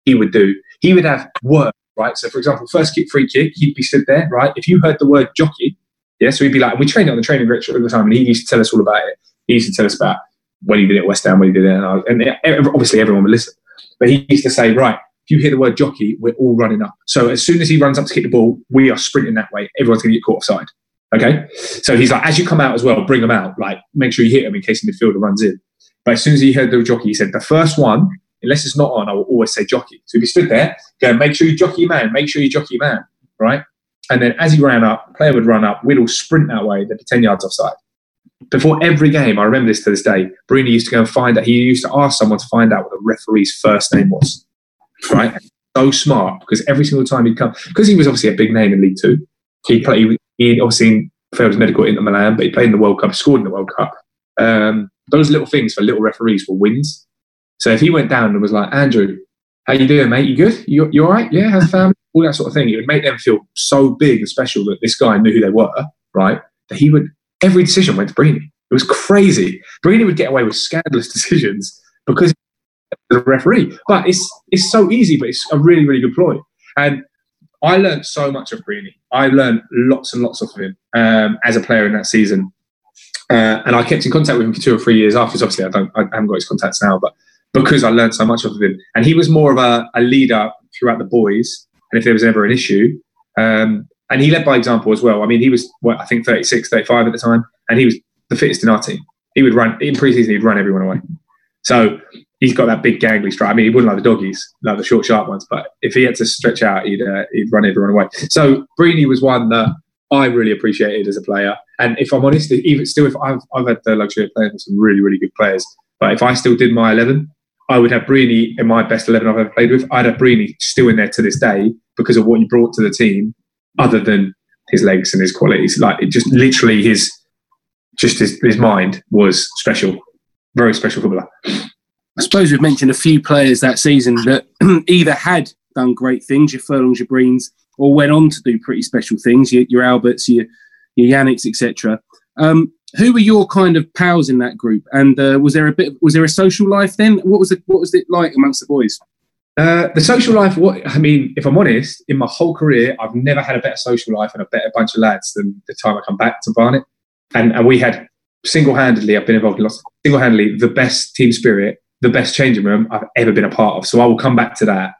he would do. He would have work, right? So, for example, first kick, free kick, he'd be stood there, right? If you heard the word jockey, yeah, so he'd be like, and we trained it on the training ground all the time, and he used to tell us all about it. He used to tell us about when he did it at West Ham, when he did it, and, I, and obviously everyone would listen. But he used to say, right, if you hear the word jockey, we're all running up. So as soon as he runs up to kick the ball, we are sprinting that way. Everyone's going to get caught offside. Okay? So he's like, as you come out as well, bring them out. Like, make sure you hit them in case the midfielder runs in. But as soon as he heard the jockey, he said, the first one, unless it's not on, I will always say jockey. So if he stood there, go, make sure you jockey man, make sure you jockey man, right? And then as he ran up, player would run up, we'd all sprint that way, they'd be ten yards offside. Before every game, I remember this to this day, Bruni used to go and find out, he used to ask someone to find out what the referee's first name was, right? So smart, because every single time he'd come, because he was obviously a big name in League Two, he played, he obviously failed his medical at Inter Milan, but he played in the World Cup, scored in the World Cup. Um, those little things for little referees were wins. So if he went down and was like, Andrew, how you doing, mate? You good? You, you all right? Yeah, how's the family? All that sort of thing. It would make them feel so big and special that this guy knew who they were, right? That he would, every decision went to Breeny. It was crazy. Breeny would get away with scandalous decisions because he's a referee. But it's it's so easy, but it's a really, really good ploy. And I learned so much of Breeny. I learned lots and lots of him um, as a player in that season. Uh, and I kept in contact with him for two or three years afterwards. Obviously, I, don't, I haven't got his contacts now, but because I learned so much of him. And he was more of a, a leader throughout the boys. And if there was ever an issue, um, and he led by example as well. I mean, he was, what, I think thirty-six, thirty-five at the time, and he was the fittest in our team. He would run, in pre-season, he'd run everyone away. So he's got that big gangly stride. I mean, he wouldn't like the doggies, like the short, sharp ones, but if he had to stretch out, he'd, uh, he'd run everyone away. So Breeny was one that I really appreciated as a player. And if I'm honest, even still, if I've, I've had the luxury of playing with some really, really good players, but if I still did my eleven, I would have Breeny in my best eleven I've ever played with. I'd have Breeny still in there to this day because of what he brought to the team, other than his legs and his qualities. Like, it just literally his, just his, his mind was special. Very special footballer. I suppose we've mentioned a few players that season that either had done great things, your Furlongs, your Breens, or went on to do pretty special things, your, your Alberts, your, your Yannicks, et cetera. Um, Who were your kind of pals in that group? And uh, was there a bit? Was there a social life then? What was it? What was it like amongst the boys? Uh, the social life. What I mean, if I'm honest, in my whole career, I've never had a better social life and a better bunch of lads than the time I come back to Barnet. And, and we had single-handedly. I've been involved in lots. Single-handedly, the best team spirit, the best changing room I've ever been a part of. So I will come back to that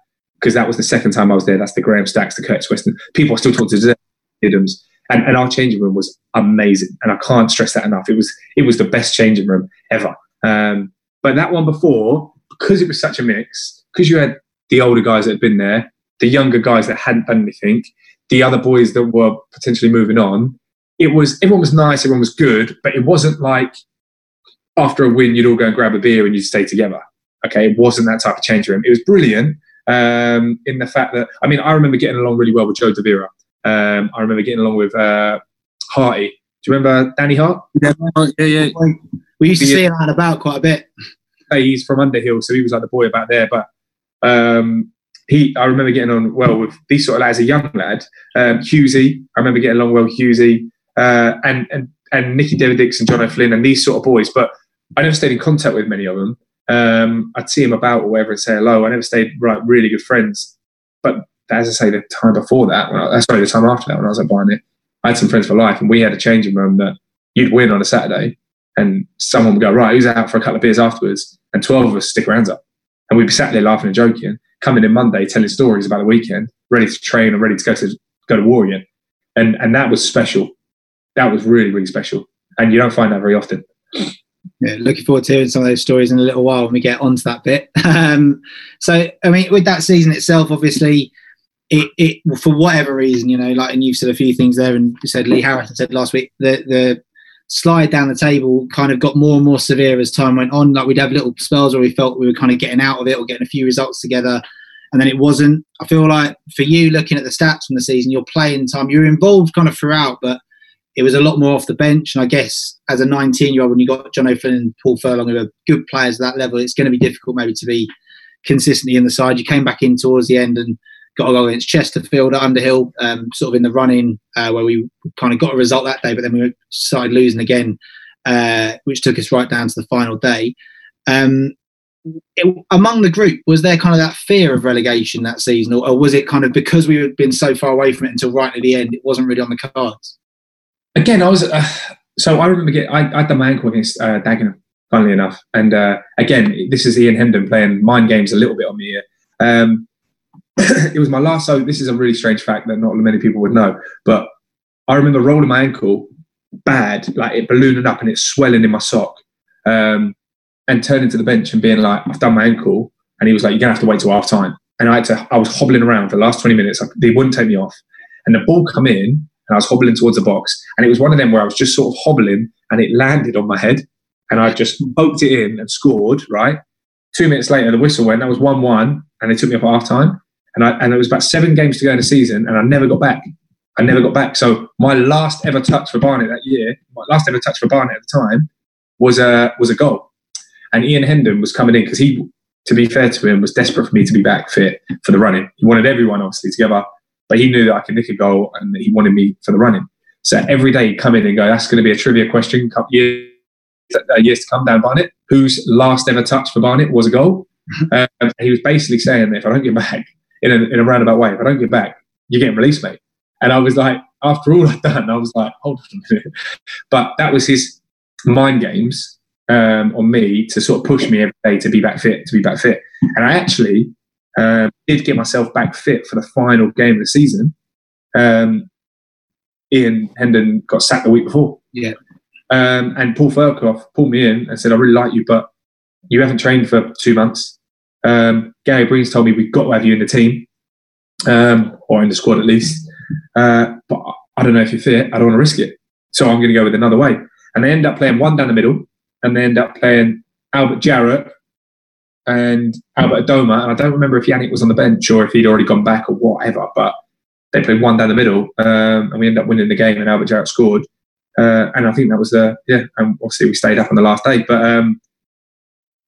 because that was the second time I was there. That's the Graham Stacks, the Curtis Weston. People I still talk to today. Idoms. And, and our changing room was amazing, and I can't stress that enough. It was it was the best changing room ever. Um, but that one before, because it was such a mix, because you had the older guys that had been there, the younger guys that hadn't done anything, the other boys that were potentially moving on. It was everyone was nice, everyone was good, but it wasn't like after a win you'd all go and grab a beer and you'd stay together. Okay, it wasn't that type of changing room. It was brilliant um, in the fact that I mean I remember getting along really well with Joe DeVera. Um, I remember getting along with uh, Harty. Do you remember Danny Hart? Yeah, yeah, yeah. We used to see him out and about quite a bit. He's from Underhill, so he was like the boy about there. But um, he, I remember getting on well with these sort of lads as a young lad. Um, Hughesy, I remember getting along well with Hughesy, uh, and, and, and Nicky Davidix and John O'Flynn and these sort of boys. But I never stayed in contact with many of them. Um, I'd see them about or whatever and say hello. I never stayed right, really good friends. But as I say, the time before that, when I, sorry, the time after that when I was at Barnet, I had some friends for life, and we had a changing room that you'd win on a Saturday and someone would go, right, who's out for a couple of beers afterwards? And twelve of us stick our hands up. And we'd be sat there laughing and joking, coming in Monday, telling stories about the weekend, ready to train and ready to go to go to war again. And, and that was special. That was really, really special. And you don't find that very often. Yeah, looking forward to hearing some of those stories in a little while when we get onto that bit. Um, so, I mean, with that season itself, obviously, it, it for whatever reason, you know, like, and you've said a few things there, and you said Lee Harrison said last week, the the slide down the table kind of got more and more severe as time went on. Like, we'd have little spells where we felt we were kind of getting out of it or getting a few results together, and then it wasn't. I feel like for you, looking at the stats from the season, your playing time, you were involved kind of throughout, but it was a lot more off the bench. And I guess as a nineteen-year-old, when you got John O'Flynn and Paul Furlong, who are good players at that level, it's going to be difficult maybe to be consistently in the side. You came back in towards the end and got a goal against Chesterfield at Underhill, um, sort of in the run-in uh, where we kind of got a result that day, but then we started losing again, uh, which took us right down to the final day. Um, it, among the group, was there kind of that fear of relegation that season, or, or was it kind of because we had been so far away from it until right at the end, it wasn't really on the cards? Again, I was uh, so I remember getting, I, I had done my ankle against uh, Dagenham, funnily enough, and uh, again, this is Ian Hendon playing mind games a little bit on me here. Um, it was my last. So this is a really strange fact that not many people would know, but I remember rolling my ankle bad, like it ballooning up and it's swelling in my sock, um, and turning to the bench and being like, "I've done my ankle," and he was like, "You're gonna have to wait till half time." And I had to. I was hobbling around for the last twenty minutes. They wouldn't take me off, and the ball come in. And I was hobbling towards the box. And it was one of them where I was just sort of hobbling and it landed on my head. And I just poked it in and scored, right? Two minutes later, the whistle went. That was one one. And they took me up at half time. And, I, and it was about seven games to go in the season. And I never got back. I never got back. So my last ever touch for Barnet that year, my last ever touch for Barnet at the time, was a, was a goal. And Ian Hendon was coming in because he, to be fair to him, was desperate for me to be back fit for the running. He wanted everyone, obviously, together. But he knew that I could nick a goal and that he wanted me for the running. So every day he'd come in and go, that's going to be a trivia question couple years, uh, years to come down Barnet. Whose last ever touch for Barnet was a goal? Um, and he was basically saying, if I don't get back, in a, in a roundabout way, if I don't get back, you're getting released, mate. And I was like, after all I've done, I was like, hold on a minute. But that was his mind games um, on me to sort of push me every day to be back fit, to be back fit. And I actually... Um, did get myself back fit for the final game of the season. Um, Ian Hendon got sacked the week before. Yeah. Um, and Paul Furlong pulled me in and said, I really like you, but you haven't trained for two months. Um, Gary Breen's told me we've got to have you in the team, um, or in the squad at least. Uh, but I don't know if you're fit. I don't want to risk it. So I'm going to go with another way. And they end up playing one down the middle, and they end up playing Albert Jarrett and Albert Adomah, and I don't remember if Yannick was on the bench or if he'd already gone back or whatever, but they played one down the middle, um, and we ended up winning the game, and Albert Jarrett scored. Uh, and I think that was the, yeah, and obviously we stayed up on the last day. But um,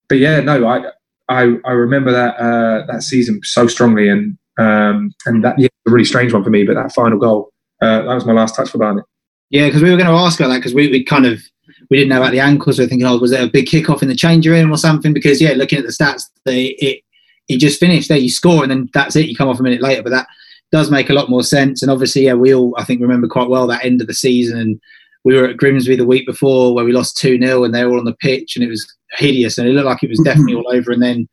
but yeah, no, I I, I remember that uh, that season so strongly, and um, and that, yeah, a really strange one for me, but that final goal, uh, that was my last touch for Barnet. Yeah, because we were going to ask about that, because we, we kind of, we didn't know about the ankles. We were thinking, oh, was there a big kickoff in the changing room or something? Because, yeah, looking at the stats, they, it it just finished there. You score and then that's it. You come off a minute later. But that does make a lot more sense. And obviously, yeah, we all, I think, remember quite well that end of the season. And we were at Grimsby the week before where we lost two nil and they were all on the pitch and it was hideous. And it looked like it was definitely all over. And then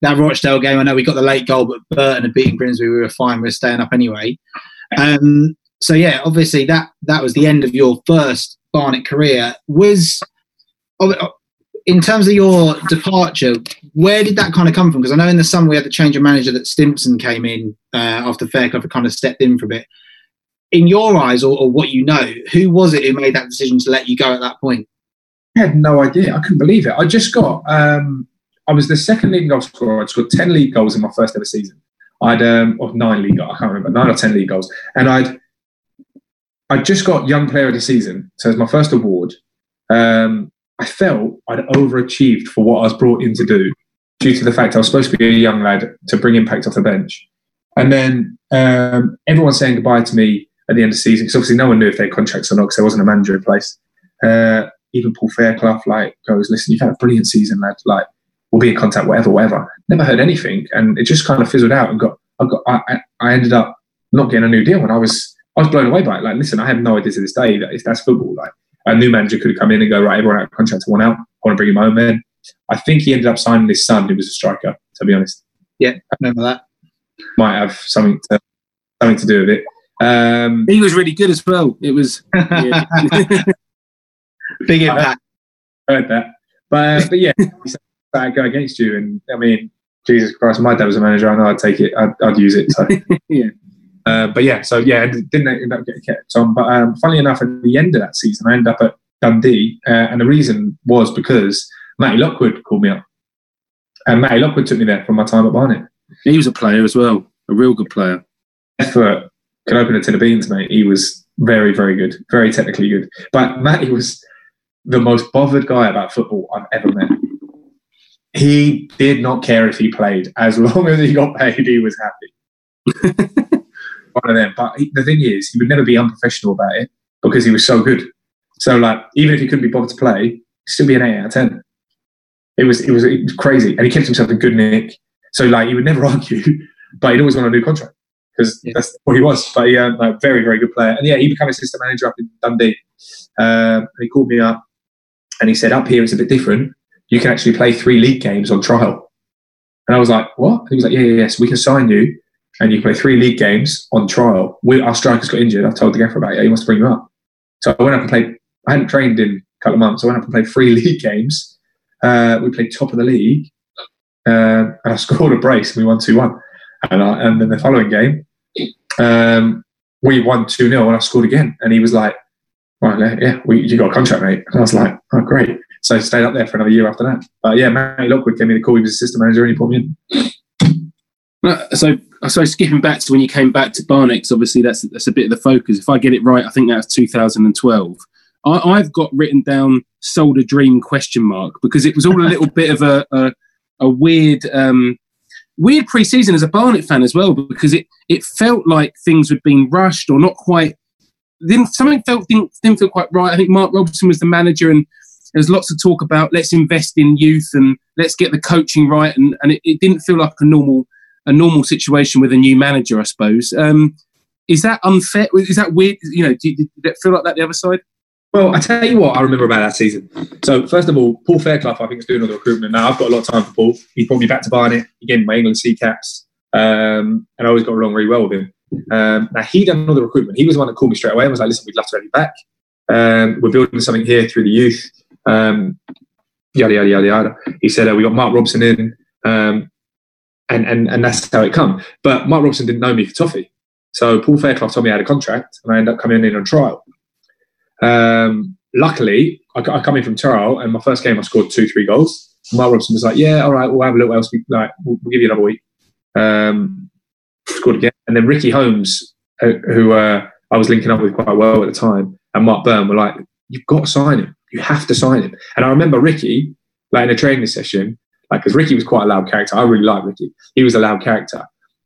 that Rochdale game, I know we got the late goal, but Burton had beaten Grimsby. We were fine. We were staying up anyway. Um, so, yeah, obviously, that that was the end of your first Barnet career. Was, in terms of your departure, where did that kind of come from? Because I know in the summer we had the change of manager that Stimpson came in uh, after Fairclough had kind of stepped in for a bit. In your eyes, or, or what you know, who was it who made that decision to let you go at that point? I had no idea. I couldn't believe it. I just got, um, I was the second league goal scorer. I'd scored ten league goals in my first ever season. I'd, um, or nine league goals, I can't remember, nine or ten league goals. And I'd I just got Young Player of the Season, so it's my first award. Um, I felt I'd overachieved for what I was brought in to do, due to the fact I was supposed to be a young lad to bring impact off the bench. And then um, everyone saying goodbye to me at the end of the season, because obviously no one knew if they had contracts or not because there wasn't a manager in place. Uh, even Paul Fairclough like goes, listen, you've had a brilliant season, lad. Like, we'll be in contact, whatever, whatever. Never heard anything. And it just kind of fizzled out and got, I got, I, I ended up not getting a new deal. And I was, I was blown away by it. Like, listen, I have no idea to this day that if that's football, like a new manager could have come in and go, right, everyone out of contract, one out. I want to bring him home, man. I think he ended up signing his son, who was a striker, to be honest. Yeah, I remember that. Might have something to, something to do with it. Um, he was really good as well. It was yeah. Big impact. I heard that, but uh, but yeah, that go against you. And I mean, Jesus Christ, my dad was a manager. I know I'd take it. I'd, I'd use it. So yeah. Uh, but yeah, so yeah, didn't end up getting kept on. But um, funnily enough, at the end of that season, I ended up at Dundee, uh, and the reason was because Matty Lockwood called me up, and Matty Lockwood took me there from my time at Barnet. He was a player as well, a real good player. Effort can open a tin of beans, mate. He was very, very good, very technically good. But Matty was the most bothered guy about football I've ever met. He did not care if he played. As long as he got paid, he was happy. One of them. But he, the thing is, he would never be unprofessional about it because he was so good. So, like, even if he couldn't be bothered to play, he'd still be an eight out of ten. It was, it was, it was crazy. And he kept himself in good nick. So, like, he would never argue, but he'd always want a new contract because yeah. that's what he was. But yeah, like, very, very good player. And yeah, he became assistant manager up in Dundee. Uh, and he called me up and he said, up here it's a bit different. You can actually play three league games on trial. And I was like, what? And he was like, yeah, yeah, yes, we can sign you and you can play three league games on trial. We, our strikers got injured. I told the gaffer about it. Yeah, he wants to bring you up. So I went up and played. I hadn't trained in a couple of months. So I went up and played three league games. Uh, we played top of the league. Uh, and I scored a brace and we won two one. And, I, and then the following game, um, we won two nil and I scored again. And he was like, right, yeah, we, you got a contract, mate. And I was like, oh, great. So I stayed up there for another year after that. But yeah, Matty Lockwood gave me the call. He was assistant manager and he put me in. So, so skipping back to when you came back to Barnet, obviously that's, that's a bit of the focus. If I get it right, I think that was two thousand twelve. I, I've got written down sold a dream question mark because it was all a little bit of a... a a weird um, weird pre-season as a Barnet fan as well, because it, it felt like things had been rushed or not quite... Didn't, something felt didn't, didn't feel quite right. I think Mark Robinson was the manager and there was lots of talk about let's invest in youth and let's get the coaching right, and, and it, it didn't feel like a normal a normal situation with a new manager, I suppose. Um, is that unfair? Is that weird? You know, do, did it feel like that the other side? Well, I tell you what I remember about that season. So, first of all, Paul Fairclough, I think, is doing all the recruitment now. I've got a lot of time for Paul. He brought me back to Barnet. He gave me my England C caps. Um, and I always got along really well with him. Um, now, he done all the recruitment. He was the one that called me straight away and was like, listen, we'd love to have you back. Um, we're building something here through the youth. Um, yada, yada, yada, yada. He said, uh, we got Mark Robson in. Um, and, and, and that's how it come. But Mark Robson didn't know me for toffee. So, Paul Fairclough told me I had a contract and I ended up coming in on trial. Um, luckily, I, I come in from Tyrrell and my first game I scored two, three goals. Mark Robson was like, yeah, all right, we'll have a little else. We, like, we'll, we'll give you another week. Um, scored again. And then Ricky Holmes, who, who uh, I was linking up with quite well at the time, and Mark Byrne were like, you've got to sign him. You have to sign him. And I remember Ricky, like in a training session, like because Ricky was quite a loud character. I really liked Ricky. He was a loud character.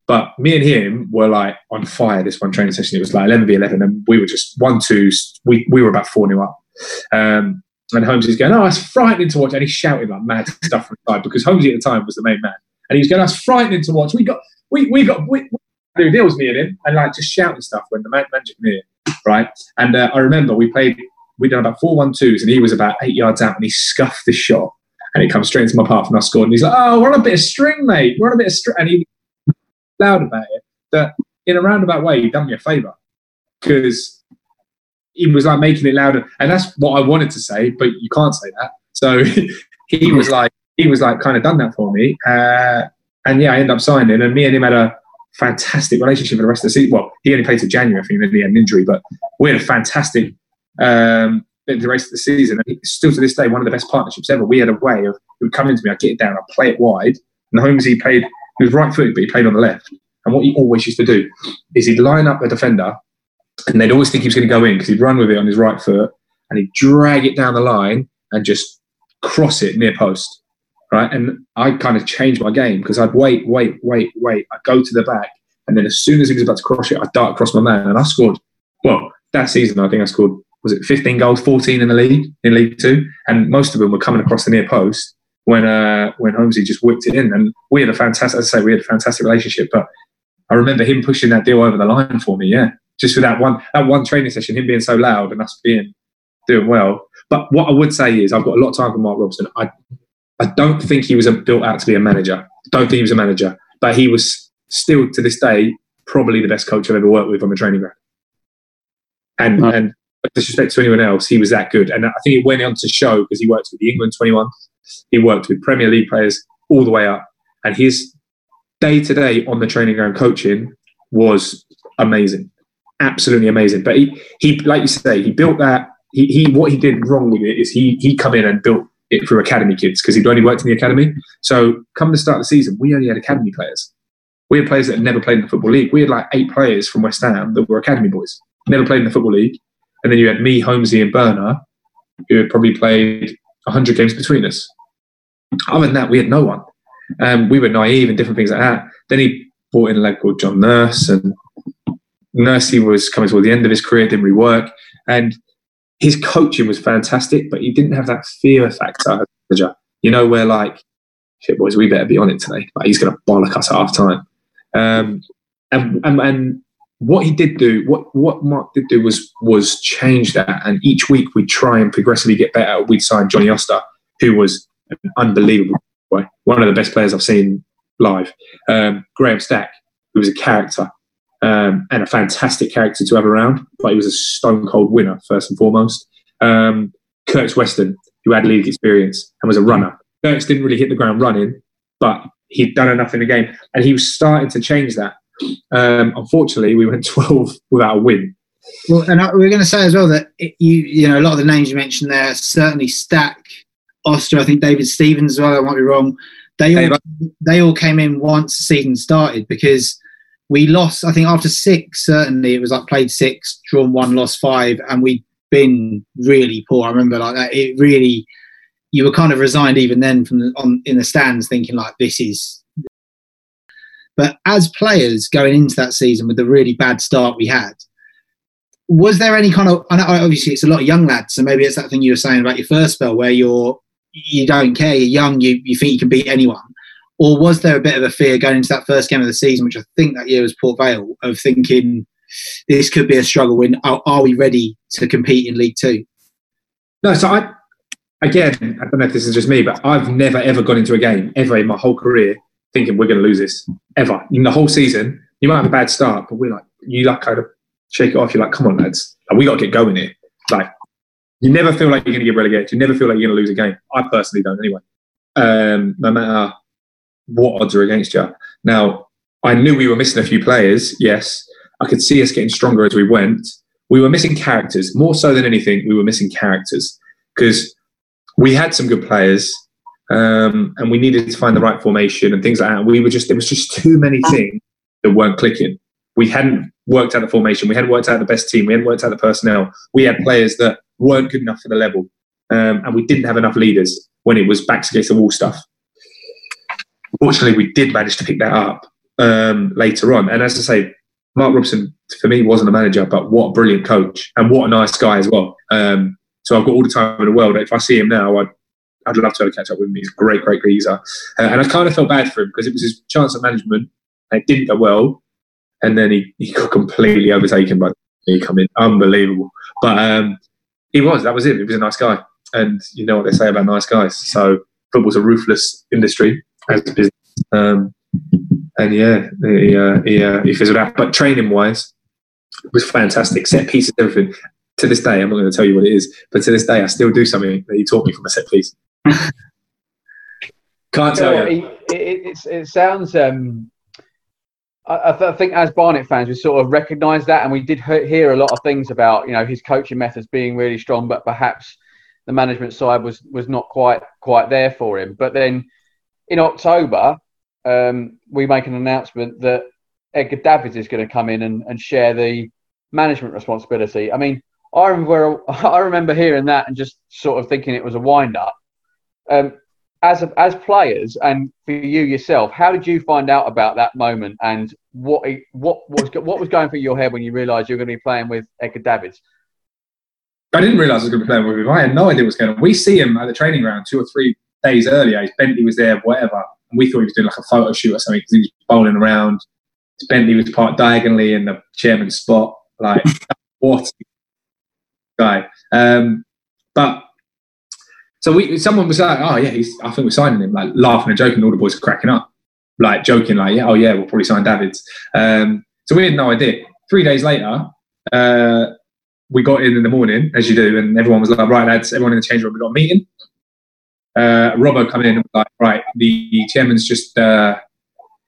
But me and him were like on fire this one training session. It was like eleven v eleven and we were just one two. We, we were about four nil up. Um, and Holmes is going, oh, that's frightening to watch. And he's shouting like mad stuff from the side because Holmes at the time was the main man. And he was going, that's frightening to watch. We got, we we got, we, we deals me and him and like just shouting stuff when the man manager came here, right? And uh, I remember we played, we done about four one twos and he was about eight yards out and he scuffed the shot and it comes straight into my path and I scored. And he's like, oh, we're on a bit of string, mate. We're on a bit of string. And he loud about it that in a roundabout way he done me a favour because he was like making it louder and that's what I wanted to say but you can't say that, so he was like he was like kind of done that for me uh, and yeah I ended up signing and me and him had a fantastic relationship for the rest of the season. Well, he only played till January I think and he had an injury, but we had a fantastic um, the rest of the season and still to this day one of the best partnerships ever. We had a way of he would come into me, I'd get it down, I'd play it wide, and Holmesy played. He was right footed, but he played on the left. And what he always used to do is he'd line up a defender and they'd always think he was going to go in because he'd run with it on his right foot and he'd drag it down the line and just cross it near post. right? And I kind of changed my game because I'd wait, wait, wait, wait. I'd go to the back, and then as soon as he was about to cross it, I'd dart across my man, and I scored. Well, that season, I think I scored, was it fifteen goals, fourteen in the league, in League Two, and most of them were coming across the near post when uh, when Holmesy just whipped it in. And we had a fantastic, as I say, we had a fantastic relationship, but I remember him pushing that deal over the line for me, yeah. Just for that one that one training session, him being so loud and us being doing well. But what I would say is I've got a lot of time for Mark Robinson. I I don't think he was a, built out to be a manager. Don't think he was a manager. But he was still, to this day, probably the best coach I've ever worked with on the training ground. And, no. and with disrespect to anyone else, he was that good. And I think it went on to show because he worked with the England twenty-one. He worked with Premier League players all the way up. And his day-to-day on the training ground coaching was amazing. Absolutely amazing. But he, he like you say, he built that. He, he What he did wrong with it is he he come in and built it through academy kids because he'd only worked in the academy. So come the start of the season, we only had academy players. We had players that had never played in the Football League. We had like eight players from West Ham that were academy boys. Never played in the Football League. And then you had me, Holmesy and Burner, who had probably played one hundred games between us. Other than that, we had no one. Um, we were naive and different things like that. Then he brought in a lad called John Nurse, and Nurse, he was coming toward the end of his career, didn't rework. And his coaching was fantastic, but he didn't have that fear factor as a manager. You know, where like, shit, boys, we better be on it today. Like, he's going to bollock us at half time. Um, and, and, and what he did do, what, what Mark did do was was change that. And each week we'd try and progressively get better. We'd sign Johnny Oster, who was an unbelievable boy, one of the best players I've seen live. Um, Graham Stack, who was a character. Um, and a fantastic character to have around, but he was a stone cold winner first and foremost. Um, Curtis Weston, who had league experience and was a runner. Curtis didn't really hit the ground running, but he'd done enough in the game, and he was starting to change that. Um, unfortunately, we went twelve without a win. Well, and I, we we're going to say as well that it, you you know a lot of the names you mentioned there, certainly Stack, Oster, I think David Stevens as well. I might be wrong. They all, hey, they all came in once the season started because. We lost, I think, after six, certainly. It was like played six, drawn one, lost five, and we'd been really poor. I remember like that. It really, you were kind of resigned even then from the, on, in the stands thinking like, this is... But as players going into that season with the really bad start we had, was there any kind of... I know obviously, it's a lot of young lads, so maybe it's that thing you were saying about your first spell where you're, you don't care, you're young, you, you think you can beat anyone. Or was there a bit of a fear going into that first game of the season, which I think that year was Port Vale, of thinking this could be a struggle? When are, are we ready to compete in League Two? No, so I, again, I don't know if this is just me, but I've never, ever gone into a game, ever in my whole career, thinking we're going to lose this, ever. In the whole season, you might have a bad start, but we're like, you like kind of shake it off. You're like, come on, lads. Like, we got to get going here. Like, you never feel like you're going to get relegated. You never feel like you're going to lose a game. I personally don't, anyway. Um, no matter... what odds are against you? Now, I knew we were missing a few players, yes. I could see us getting stronger as we went. We were missing characters. More so than anything, we were missing characters because we had some good players um, and we needed to find the right formation and things like that. We were just, there was just too many things that weren't clicking. We hadn't worked out the formation. We hadn't worked out the best team. We hadn't worked out the personnel. We had players that weren't good enough for the level um, and we didn't have enough leaders when it was backs against the wall stuff. Fortunately, we did manage to pick that up um, later on. And as I say, Mark Robinson, for me, wasn't a manager, but what a brilliant coach and what a nice guy as well. Um, so I've got all the time in the world. If I see him now, I'd, I'd love to, to catch up with him. He's a great, great geezer. Uh, and I kind of felt bad for him because it was his chance at management and it didn't go well. And then he, he got completely overtaken by me coming. Unbelievable. But um, he was. That was him. He was a nice guy. And you know what they say about nice guys. So football's a ruthless industry. As a business, um, and yeah, he uh, he, uh, he fizzled out. But training-wise, it was fantastic. Set pieces, everything. To this day, I'm not going to tell you what it is, but to this day, I still do something that he taught me from a set piece. Can't tell you. Know, it, it, it sounds. Um, I, I think as Barnet fans, we sort of recognise that, and we did hear a lot of things about you know his coaching methods being really strong, but perhaps the management side was was not quite quite there for him. But then. In October, um, we make an announcement that Edgar Davids is going to come in and, and share the management responsibility. I mean, I remember I remember hearing that and just sort of thinking it was a wind-up. Um, as a, as players and for you yourself, how did you find out about that moment, and what what was what was going through your head when you realised you were going to be playing with Edgar Davids? I didn't realise I was going to be playing with him. I had no idea what's going on. We see him at the training ground two or three days earlier. Bentley was there, whatever. And we thought he was doing like a photo shoot or something because he was bowling around. Bentley was parked diagonally in the chairman's spot. Like, what guy. Um, but, so we someone was like, oh, yeah, he's, I think we're signing him. Like, laughing and joking. All the boys cracking up. Like, joking, like, yeah, oh, yeah, we'll probably sign Davids. Um, so we had no idea. Three days later, uh, we got in in the morning, as you do, and everyone was like, right, lads, everyone in the change room, we've got a meeting. Uh, Robbo come in and was like, right, the chairman's just uh,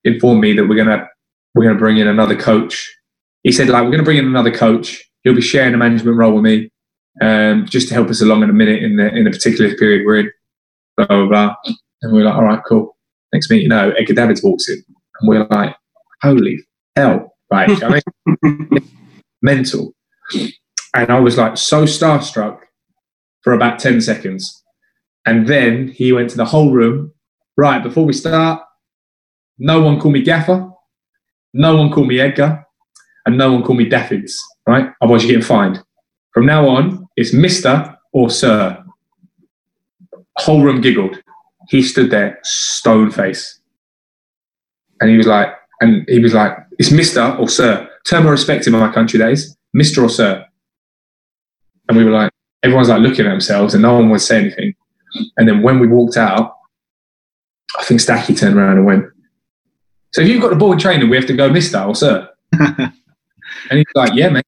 informed me that we're gonna we're gonna bring in another coach. He said, like, we're gonna bring in another coach. He'll be sharing a management role with me, um, just to help us along in a minute in the in the particular period we're in. Blah blah blah. And we we're like, all right, cool. Next meeting, you know, Edgar Davids walks in, and we're like, holy hell, right? I mean, mental. And I was like so starstruck for about ten seconds. And then he went to the whole room. Right, before we start, no one call me Gaffer. No one call me Edgar. And no one call me Davids, right? Otherwise you're getting fined. From now on, it's Mister or Sir. Whole room giggled. He stood there, stone face. And he was like, and he was like, it's Mister or Sir. Term of respect in my country, that is. Mister or Sir. And we were like, everyone's like looking at themselves and no one would say anything. And then when we walked out, I think Stacky turned around and went, so if you've got the ball trainer, we have to go Mister or Sir. And he's like, yeah, mate.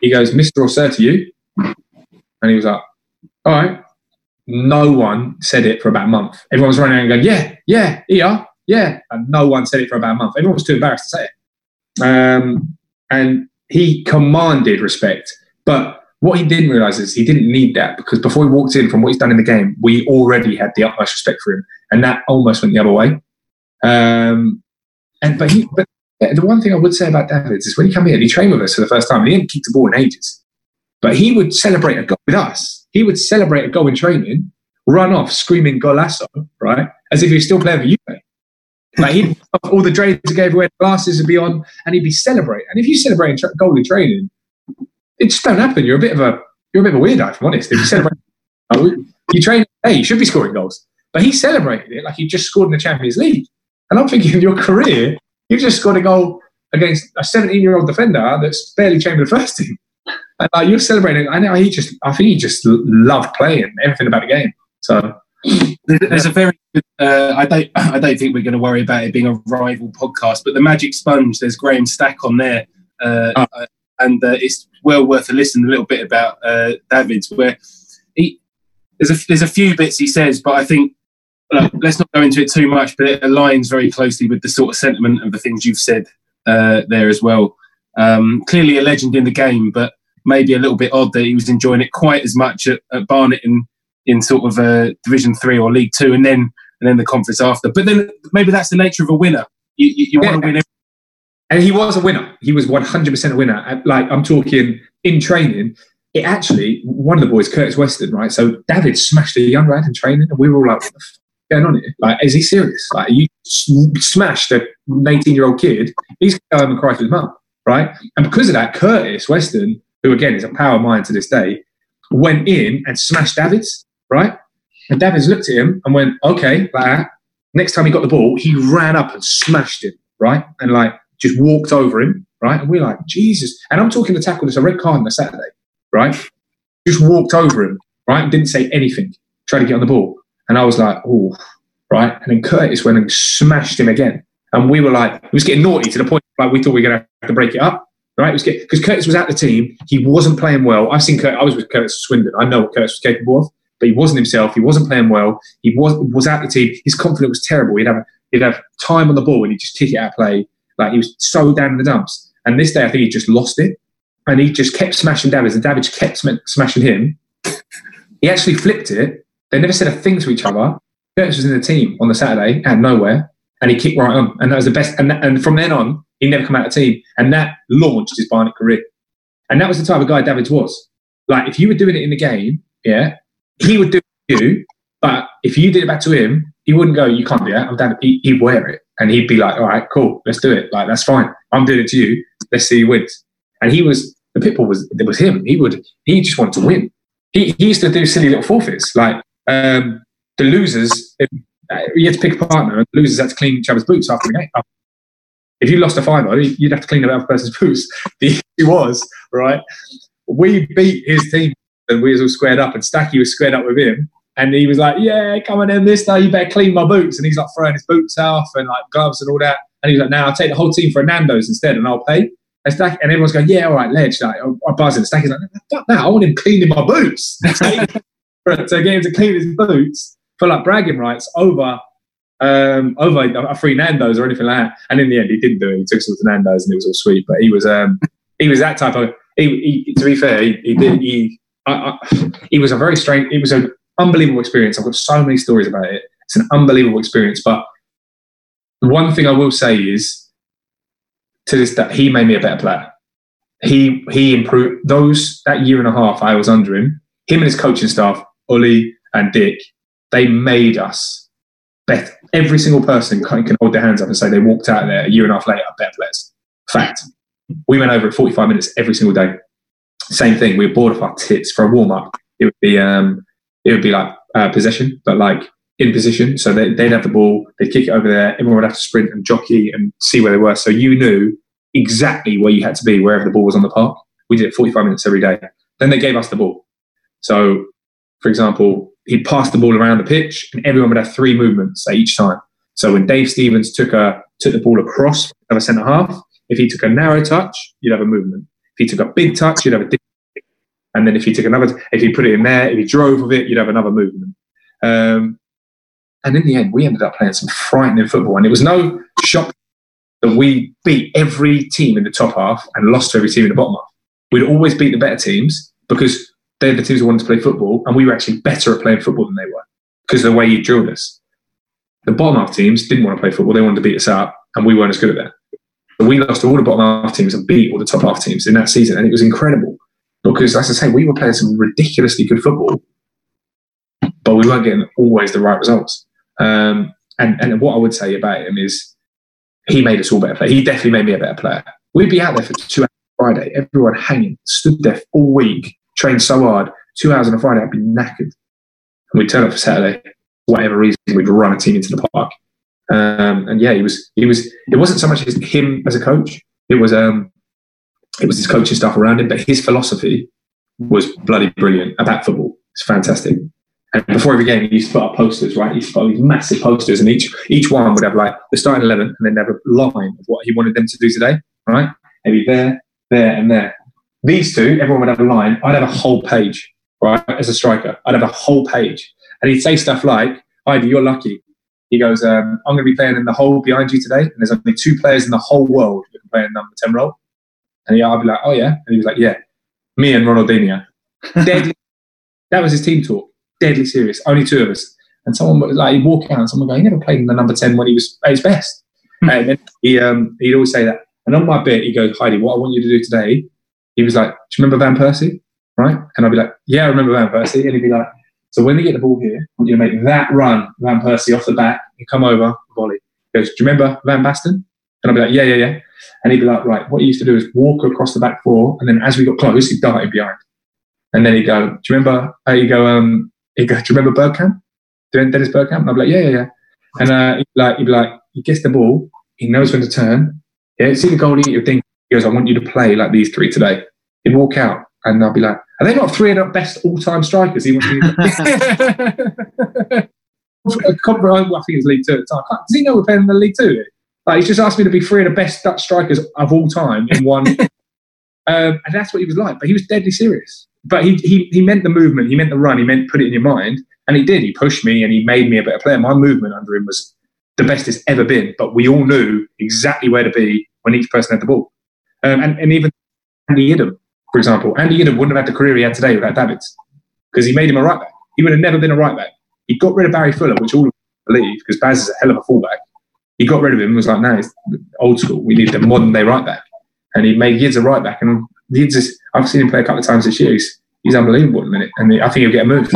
He goes, Mister or Sir to you. And he was like, all right. No one said it for about a month. Everyone was running around going, yeah, yeah, E R, yeah. And no one said it for about a month. Everyone was too embarrassed to say it. Um, and he commanded respect. But what he didn't realise is he didn't need that, because before he walked in, from what he's done in the game, we already had the utmost respect for him, and that almost went the other way. Um, and but, he, but the one thing I would say about Davids is when he came in, he trained with us for the first time, and he hadn't kicked a ball in ages. But he would celebrate a goal with us. He would celebrate a goal in training, run off screaming golazo, right, as if he was still playing for Juve. Like, he'd all the drains he gave away, glasses would be on, and he'd be celebrating. And if you celebrate a tra- goal in training, it just don't happen. You're a bit of a you're a bit of a weirdo, if I'm honest. If you celebrate, you train. Hey, you should be scoring goals, but he celebrated it like he just scored in the Champions League. And I'm thinking, in your career, you've just scored a goal against a seventeen-year-old defender that's barely trained with the first team, and like, you're celebrating. I know he just. I think he just loved playing, everything about the game. So there's yeah. a very. Good, uh, I don't. I don't think we're going to worry about it being a rival podcast, but the Magic Sponge. There's Graham Stack on there, uh, oh. and uh, it's. well worth a listen, a little bit about uh, Davids, where he there's a, there's a few bits he says, but I think, like, let's not go into it too much, but it aligns very closely with the sort of sentiment of the things you've said uh, there as well. Um, clearly a legend in the game, but maybe a little bit odd that he was enjoying it quite as much at, at Barnet in, in sort of uh, Division three or League two, and then and then the conference after. But then maybe that's the nature of a winner. You, you, you want to win everything. And he was a winner. He was one hundred percent a winner. Like, I'm talking in training. It actually, one of the boys, Curtis Weston, right? So David smashed a young lad in training, and we were all like, what the f- going on here? Like, is he serious? Like, you smashed a nineteen-year-old kid. He's going to go home and cry to his mum, right? And because of that, Curtis Weston, who again is a power mind to this day, went in and smashed Davids, right? And Davids looked at him and went, okay, like that. Next time he got the ball, he ran up and smashed him, right? And like, just walked over him, right? And we're like, Jesus. And I'm talking the tackle, there's a red card on a Saturday, right? Just walked over him, right? Didn't say anything, tried to get on the ball. And I was like, oh, right? And then Curtis went and smashed him again. And we were like, it was getting naughty to the point like we thought we were going to have to break it up, right? Because Curtis was at the team. He wasn't playing well. I've seen Curtis, I was with Curtis Swindon. I know what Curtis was capable of, but he wasn't himself. He wasn't playing well. He was was at the team. His confidence was terrible. He'd have, he'd have time on the ball and he'd just kick it out of play. Like, he was so down in the dumps. And this day, I think he just lost it. And he just kept smashing Davids, and Davids kept sm- smashing him. He actually flipped it. They never said a thing to each other. Curtis was in the team on the Saturday out of nowhere, and he kicked right on. And that was the best. And, that, and from then on, he never come out of the team. And that launched his Barnet career. And that was the type of guy Davids was. Like, if you were doing it in the game, yeah, he would do it to you, But if you did it back to him, he wouldn't go, you can't do that. I'm down. He, he'd wear it. And he'd be like, all right, cool, let's do it. Like, that's fine. I'm doing it to you. Let's see who wins. And he was, the pitbull was, it was him. He would, he just wanted to win. He, he used to do silly little forfeits. Like, um, the losers, if, uh, you had to pick a partner, and the losers had to clean each other's boots after the game. If you lost a fiver, you'd have to clean the other person's boots. The issue was, right, we beat his team and we was all squared up, and Stacky was squared up with him. And he was like, yeah, come on in this day, you better clean my boots. And he's like throwing his boots off and like gloves and all that. And he was like, no, nah, I'll take the whole team for a Nando's instead and I'll pay. And Stack, and everyone's going, yeah, all right, Ledge. Like, I'm buzzing. Stacky's like, fuck that, I want him cleaning my boots. So I gave him to clean his boots for like bragging rights over um, over a free Nando's or anything like that. And in the end, he didn't do it. He took us all to Nando's and it was all sweet. But he was um, he was that type of, he, he, to be fair, he, he did, he, I, I, he was a very strange, it was a, unbelievable experience. I've got so many stories about it. It's an unbelievable experience. But the one thing I will say is, to this day, he made me a better player. He he improved those that year and a half I was under him. Him and his coaching staff, Uli and Dick, they made us better. Every single person can, can hold their hands up and say they walked out of there a year and a half later better players. Fact. We went over at forty-five minutes every single day. Same thing. We were bored of our tits for a warm up. It would be. Um, It would be like uh, possession, but like in position. So they, they'd have the ball, they'd kick it over there, everyone would have to sprint and jockey and see where they were. So you knew exactly where you had to be, wherever the ball was on the park. We did it forty-five minutes every day. Then they gave us the ball. So, for example, he'd pass the ball around the pitch and everyone would have three movements at each time. So when Dave Stevens took a took the ball across from a centre-half, if he took a narrow touch, you'd have a movement. If he took a big touch, you'd have a dig- And then if he took another, if he put it in there, if he drove with it, you'd have another movement. Um, and in the end, we ended up playing some frightening football. And it was no shock that we beat every team in the top half and lost to every team in the bottom half. We'd always beat the better teams because they're the teams who wanted to play football, and we were actually better at playing football than they were because of the way you drilled us. The bottom half teams didn't want to play football. They wanted to beat us up, and we weren't as good at that. But we lost to all the bottom half teams and beat all the top half teams in that season, and it was incredible. Because, as I say, we were playing some ridiculously good football, but we weren't getting always the right results. Um, and, and what I would say about him is he made us all better players. He definitely made me a better player. We'd be out there for two hours on Friday, everyone hanging, stood there all week, trained so hard, two hours on a Friday, I'd be knackered. And we'd turn up for Saturday, for whatever reason, we'd run a team into the park. Um, and yeah, he was, he was, it wasn't so much his, him as a coach, it was, um, It was his coaching stuff around him, but his philosophy was bloody brilliant about football. It's fantastic. And before every game, he used to put up posters, right? He used to put up these massive posters, and each each one would have like the starting eleven, and then they'd have a line of what he wanted them to do today, right? Maybe there, there, and there. These two, everyone would have a line. I'd have a whole page, right? As a striker, I'd have a whole page, and he'd say stuff like, "Ivy, you're lucky." He goes, um, "I'm going to be playing in the hole behind you today, and there's only two players in the whole world who can play in number ten role." And he, I'd be like, "Oh, yeah?" And he was like, "Yeah, me and Ronaldinho." Deadly. That was his team talk. Deadly serious. Only two of us. And someone was like, he'd walk out and someone would go, "He never played in the number ten when he was at his best." And then he, um, he'd always say that. And on my bit, he goes, "Heidi, what I want you to do today," he was like, "Do you remember Van Persie?" Right? And I'd be like, "Yeah, I remember Van Persie." And he'd be like, "So when they get the ball here, I want you to make that run, Van Persie, off the back, and come over, volley." He goes, "Do you remember Van Basten?" And I'd be like, "Yeah, yeah, yeah." And he'd be like, "Right, what he used to do is walk across the back four, and then as we got close, he'd dart him behind." And then he'd go, "Do you remember, uh, he'd go, um, he'd go, do you remember Bergkamp? Dennis Bergkamp?" And I'd be like, "Yeah, yeah, yeah." And uh, he'd, like, he'd be like, he gets the ball, he knows when to turn. Yeah, see the goalie, you think, he goes, "I want you to play like these three today." He'd walk out, and I'd be like, "Are they not three of the best all-time strikers?" He wants to I think it was League Two at the time. Does he know we're playing in the League Two? Like, he's just asked me to be three of the best Dutch strikers of all time in one. um, and that's what he was like. But he was deadly serious. But he, he he meant the movement. He meant the run. He meant put it in your mind. And he did. He pushed me and he made me a better player. My movement under him was the best it's ever been. But we all knew exactly where to be when each person had the ball. Um, and, and even Andy Idom, for example. Andy Idom wouldn't have had the career he had today without Davids, because he made him a right back. He would have never been a right back. He got rid of Barry Fuller, which all of us believe, because Baz is a hell of a fullback. He got rid of him and was like, "No, it's old school. We need the modern day right back." And he made Yids a right back. And Yids is, I've seen him play a couple of times this year. He's, he's unbelievable at the minute. And I think he'll get a move.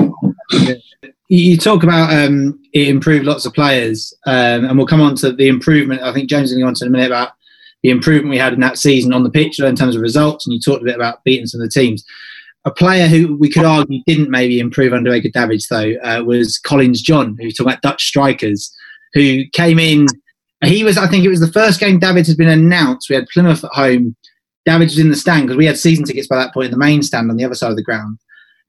Yeah. You talk about um, it improved lots of players, um, and we'll come on to the improvement. I think James is going to go on to in a minute about the improvement we had in that season on the pitch in terms of results, and you talked a bit about beating some of the teams. A player who we could argue didn't maybe improve under Edgar Davids, though, uh, was Collins John, who talked about Dutch strikers, who came in. He was, I think it was the first game Davids had been announced. We had Plymouth at home. Davids was in the stand because we had season tickets by that point in the main stand on the other side of the ground.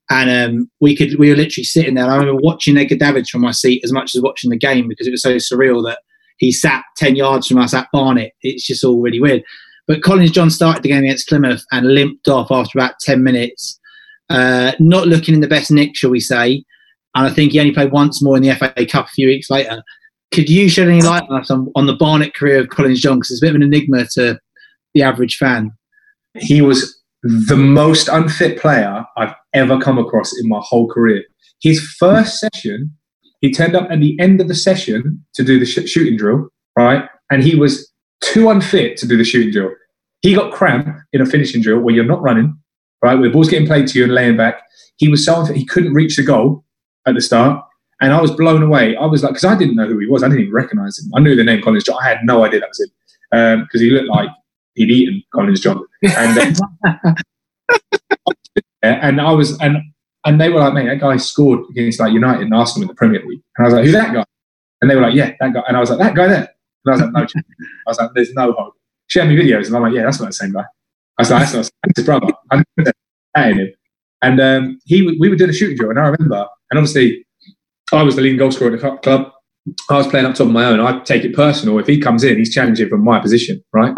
And um, we could we were literally sitting there. I remember watching Edgar Davids from my seat as much as watching the game because it was so surreal that he sat ten yards from us at Barnet. It's just all really weird. But Collins John started the game against Plymouth and limped off after about ten minutes. Uh, not looking in the best nick, shall we say. And I think he only played once more in the F A Cup a few weeks later. Could you shed any light on, us on, on the Barnet career of Collins John? Because it's a bit of an enigma to the average fan. He was the most unfit player I've ever come across in my whole career. His first session, he turned up at the end of the session to do the sh- shooting drill, right? And he was too unfit to do the shooting drill. He got cramp in a finishing drill where you're not running, right? Where the ball's getting played to you and laying back. He was so unfit, he couldn't reach the goal at the start. And I was blown away. I was like, because I didn't know who he was. I didn't even recognise him. I knew the name Collins John. I had no idea that was him because um, he looked like he'd eaten Collins John. And, uh, and I was, and and they were like, mate, that guy scored against like United and Arsenal in the Premier League. And I was like, who's that guy? And they were like, yeah, that guy. And I was like, that guy there. And I was like, no. I was like, there's no hope. She had me videos, and I'm like, yeah, that's not the same guy. I was like, that's not the same. That's his brother. I knew that in him. And um, he, we were doing a shooting drill, and I remember, and obviously, I was the leading goal scorer at the club. I was playing up top on my own. I take it personal. If he comes in, he's challenging from my position, right?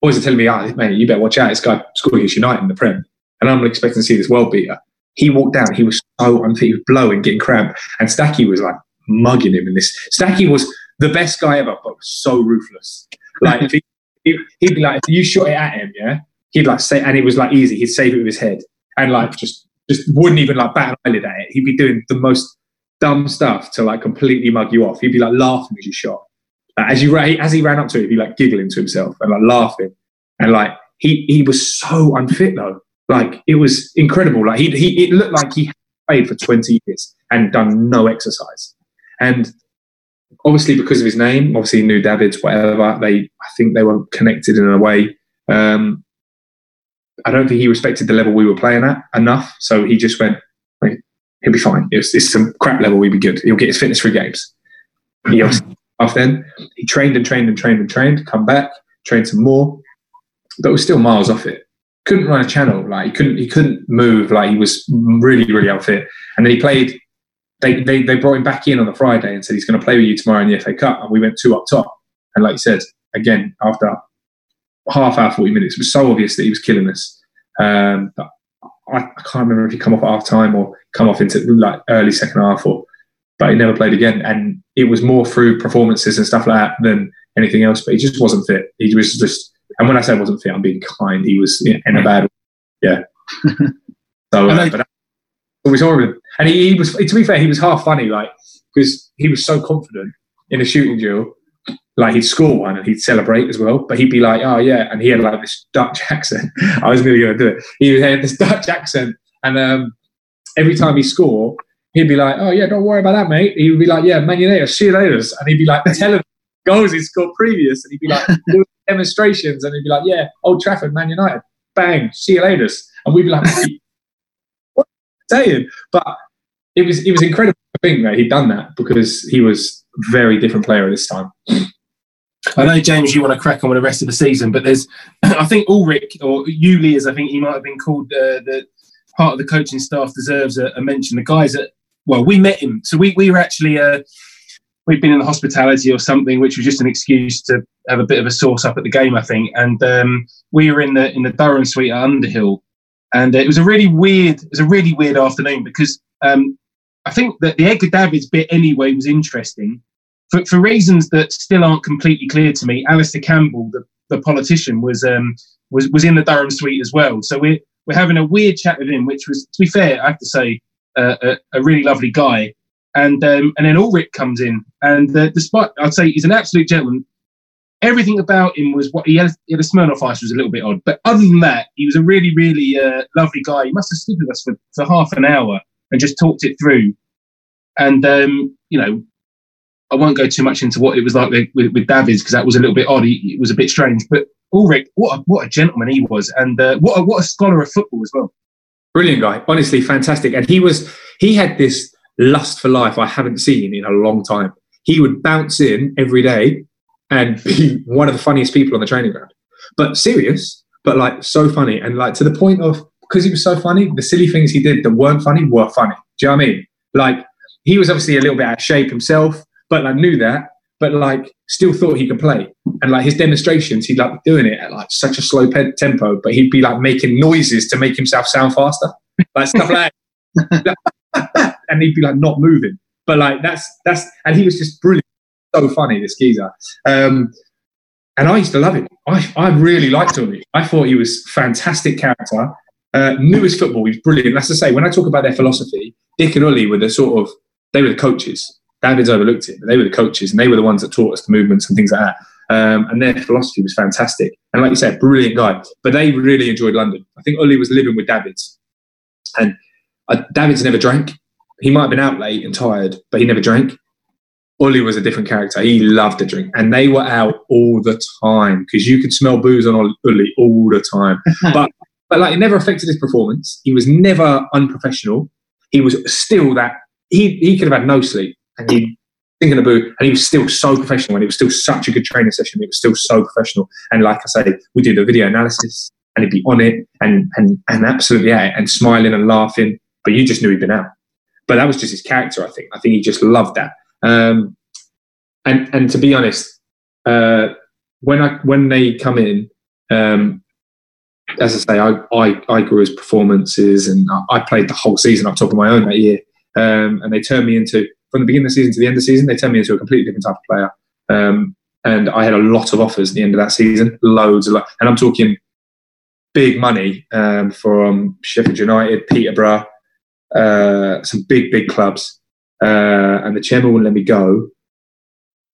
Boys are telling me, oh, mate, you better watch out. This guy scored against United in the Prem. And I'm expecting to see this world beater. He walked down. He was so unfit. He was blowing, getting cramped. And Stacky was like mugging him in this. Stacky was the best guy ever, but so ruthless. Like, if he, he'd be like, if you shot it at him, yeah, he'd like say, and it was like easy. He'd save it with his head and like just, just wouldn't even like bat an eyelid at it. He'd be doing the most dumb stuff to like completely mug you off. He'd be like laughing as you shot. Like, as you as he ran up to it, he'd be like giggling to himself and like laughing. And like he he was so unfit though. Like it was incredible. Like he he it looked like he played for twenty years and done no exercise. And obviously because of his name, obviously he knew Davids, whatever. They I think they were connected in a way. Um, I don't think he respected the level we were playing at enough. So he just went, he'll be fine. It's, it's some crap level. We'll be good. He'll get his fitness through games. He off then. He trained and trained and trained and trained. Come back, trained some more, but was still miles off it. Couldn't run a channel. Like he couldn't. He couldn't move. Like he was really, really unfit. And then he played. They they they brought him back in on the Friday and said he's going to play with you tomorrow in the F A Cup. And we went two up top. And like you said, again after half hour, forty minutes, it was so obvious that he was killing us. Um, but I can't remember if he come off at half time or come off into like early second half, or but he never played again. And it was more through performances and stuff like that than anything else. But he just wasn't fit. He was just, and when I say wasn't fit, I'm being kind. He was yeah, in a bad, yeah. So uh, but it was horrible. And he, he was, to be fair, he was half funny, like because he was so confident in a shooting duel. Like he'd score one and he'd celebrate as well, but he'd be like, oh yeah. And he had like this Dutch accent. I was really going to do it. He had this Dutch accent. And um, every time he scored, he'd be like, oh yeah, don't worry about that, mate. He would be like, yeah, man, you later, see you later. And he'd be like, tell him goals he scored previous. And he'd be like, doing demonstrations. And he'd be like, yeah, Old Trafford, Man United. Bang, see you later. And we'd be like, what are you saying? But it was, it was incredible to think that he'd done that because he was a very different player at this time. I know, James, you want to crack on with the rest of the season, but there's, I think Ulrich, or Uli, as I think he might have been called, uh, the part of the coaching staff deserves a, a mention. The guys that, well, we met him. So we, we were actually, uh, we'd been in the hospitality or something, which was just an excuse to have a bit of a sauce up at the game, I think. And um, we were in the in the Durham suite at Underhill. And it was a really weird, it was a really weird afternoon because um, I think that the Edgar Davids bit anyway was interesting. For, for reasons that still aren't completely clear to me, Alistair Campbell, the, the politician, was um was was in the Durham suite as well. So we're we're having a weird chat with him, which was, to be fair, I have to say, uh, a, a really lovely guy. And um, and then Ulrich comes in, and uh, despite I'd say he's an absolute gentleman, everything about him was what he had. He had a Smirnoff Ice was a little bit odd, but other than that, he was a really really uh, lovely guy. He must have stood with us for, for half an hour and just talked it through. And, um, you know, I won't go too much into what it was like with, with, with Davids, because that was a little bit odd. He, it was a bit strange. But Ulrich, what a, what a gentleman he was, and uh, what a, what a scholar of football as well. Brilliant guy, honestly, fantastic. And he was he had this lust for life I haven't seen in a long time. He would bounce in every day and be one of the funniest people on the training ground. But serious, but like so funny, and like to the point of, because he was so funny, the silly things he did that weren't funny were funny. Do you know what I mean? Like, he was obviously a little bit out of shape himself, but I like, knew that, but like still thought he could play. And like his demonstrations, he'd like doing it at like such a slow pe- tempo, but he'd be like making noises to make himself sound faster. Like stuff like that. And he'd be like not moving. But like that's, that's, and he was just brilliant. So funny, this geezer. Um, and I used to love him. I, I really liked him. I thought he was fantastic character. Uh, knew his football, he was brilliant. That's to say, when I talk about their philosophy, Dick and Uli were the sort of, they were the coaches. David's overlooked it, but they were the coaches and they were the ones that taught us the movements and things like that. Um, and their philosophy was fantastic. And like you said, brilliant guy. But they really enjoyed London. I think Uli was living with Davids. And uh, Davids never drank. He might have been out late and tired, but he never drank. Uli was a different character. He loved a drink. And they were out all the time because you could smell booze on Uli all the time. But but like it never affected his performance. He was never unprofessional. He was still that. He, he could have had no sleep. And he thinking about, and he was still so professional, and it was still such a good training session. It was still so professional, and like I say, we did a video analysis, and he'd be on it, and and and absolutely at it, and smiling and laughing. But you just knew he'd been out. But that was just his character. I think. I think he just loved that. Um, and and to be honest, uh, when I when they come in, um, as I say, I I, I grew his performances, and I, I played the whole season up top of my own that year, um, and they turned me into. From the beginning of the season to the end of the season, they turned me into a completely different type of player. Um, and I had a lot of offers at the end of that season, loads of lo- and I'm talking big money um, from Sheffield United, Peterborough, uh, some big, big clubs. Uh, and the chairman wouldn't let me go.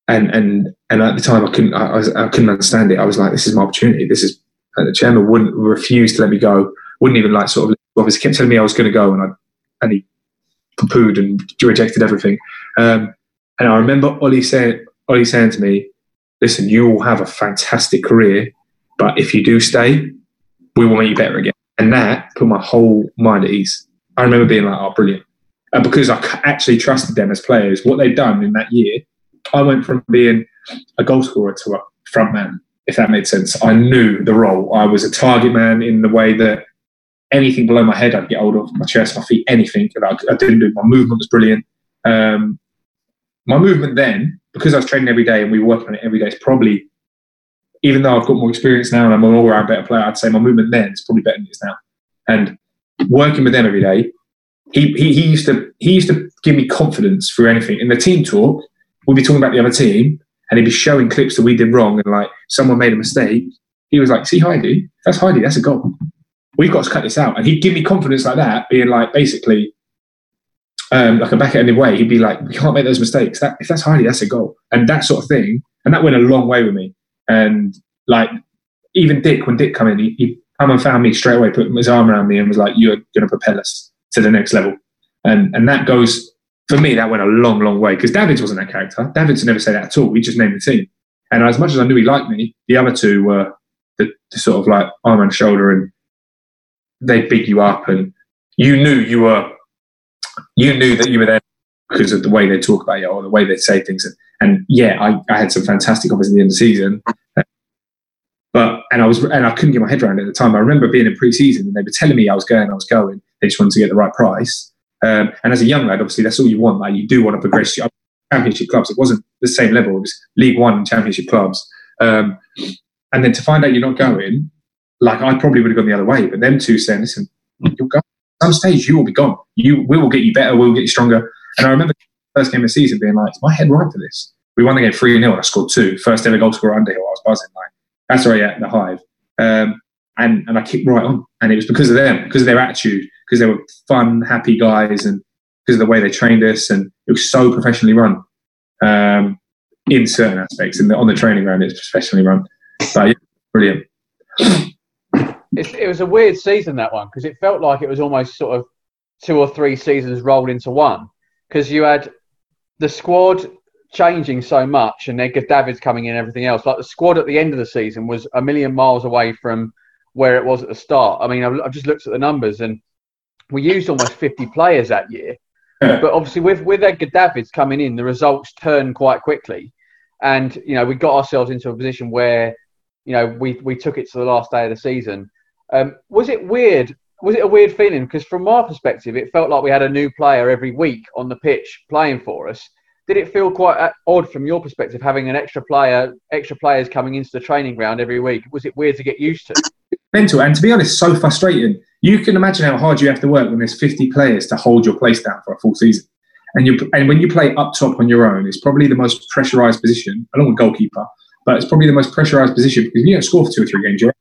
And and and at the time, I couldn't I, I couldn't understand it. I was like, this is my opportunity. This is and the chairman wouldn't refuse to let me go. Wouldn't even like sort of. Obviously, kept telling me I was going to go, and I and he. poo-pooed and rejected everything. Um, and I remember Uli saying, Uli saying to me, listen, you will have a fantastic career, but if you do stay, we will make you better again. And that put my whole mind at ease. I remember being like, oh, brilliant. And because I actually trusted them as players, what they'd done in that year, I went from being a goal scorer to a front man, if that made sense. I knew the role. I was a target man in the way that anything below my head, I'd get hold of, my chest, my feet, anything that I, I didn't do. My movement was brilliant. Um, my movement then, because I was training every day and we were working on it every day, it's probably, even though I've got more experience now and I'm an all-round better player, I'd say my movement then is probably better than it is now. And working with them every day, he, he, he used to he used to give me confidence through anything. In the team talk, we'd be talking about the other team and he'd be showing clips that we did wrong and like someone made a mistake. He was like, see Heidi, that's Heidi, that's a goal. We've got to cut this out. And he'd give me confidence like that, being like, basically, um, like a back-handed way. He'd be like, we can't make those mistakes. That, if that's Heidi, that's a goal. And that sort of thing. And that went a long way with me. And like, even Dick, when Dick came in, he, he come and found me straight away, put his arm around me and was like, you're going to propel us to the next level. And and that goes, for me, that went a long, long way. Because Davids wasn't that character. Davids never said that at all. We just named the team. And as much as I knew he liked me, the other two were the, the sort of like arm and shoulder and, they big you up and you knew you were, you knew that you were there because of the way they talk about you or the way they say things. And, and yeah, I, I had some fantastic offers at the end of the season, but, and I was, and I couldn't get my head around it at the time. I remember being in pre-season and they were telling me I was going, I was going, they just wanted to get the right price. Um, and as a young lad, obviously that's all you want. Like you do want to progress your championship clubs. It wasn't the same level. It was League One and championship clubs. Um, and then to find out you're not going, like I probably would have gone the other way, but them two saying, listen, you'll go. At some stage you will be gone. You, we will get you better, we will get you stronger. And I remember the first game of the season being like, is my head right for this? We won the game three nil and I scored two. First ever goal scorer at Underhill. I was buzzing like, that's right, yeah, the Hive. Um, and, and I kicked right on. And it was because of them, because of their attitude, because they were fun, happy guys and because of the way they trained us. And it was so professionally run um, in certain aspects. And on the training ground, it was professionally run. But yeah, brilliant. It, it was a weird season, that one, because it felt like it was almost sort of two or three seasons rolled into one. because you had the squad changing so much and Edgar Davids coming in and everything else. Like the squad at the end of the season was a million miles away from where it was at the start. I mean, I've, I've just looked at the numbers and we used almost fifty players that year. But obviously with, with Edgar Davids coming in, the results turned quite quickly. And, you know, we got ourselves into a position where, you know, we, we took it to the last day of the season. Um, was it weird? Was it a weird feeling? Because from our perspective, it felt like we had a new player every week on the pitch playing for us. Did it feel quite odd from your perspective, having an extra player, extra players coming into the training ground every week? Was it weird to get used to? Mental, and to be honest, so frustrating. You can imagine how hard you have to work when there's fifty players to hold your place down for a full season. And you and when you play up top on your own, it's probably the most pressurised position, along with goalkeeper, but it's probably the most pressurised position because you don't score for two or three games. You're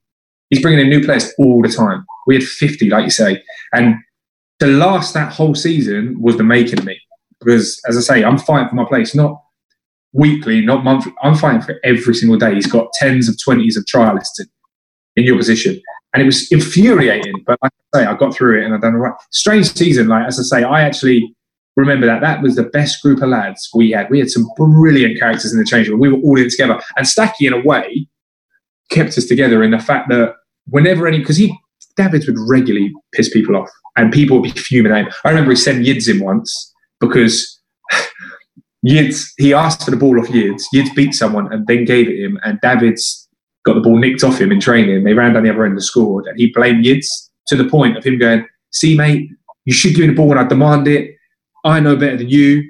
He's bringing in new players all the time. We had fifty, like you say. And to last that whole season was the making of me. Because, as I say, I'm fighting for my place, not weekly, not monthly. I'm fighting for it every single day. He's got tens of twenties of trialists in, in your position. And it was infuriating. But like I say, I got through it and I've done all right. Strange season, like as I say, I actually remember that. That was the best group of lads we had. We had some brilliant characters in the change room. We were all in together. And Stacky, in a way, kept us together in the fact that whenever any, because he, Davids would regularly piss people off and people would be fuming at him. I remember he sent Yids in once because Yids, he asked for the ball off Yids. Yids beat someone and then gave it him, and Davids got the ball nicked off him in training. They ran down the other end and scored, and he blamed Yids to the point of him going, "See, mate, you should give me the ball when I demand it. I know better than you."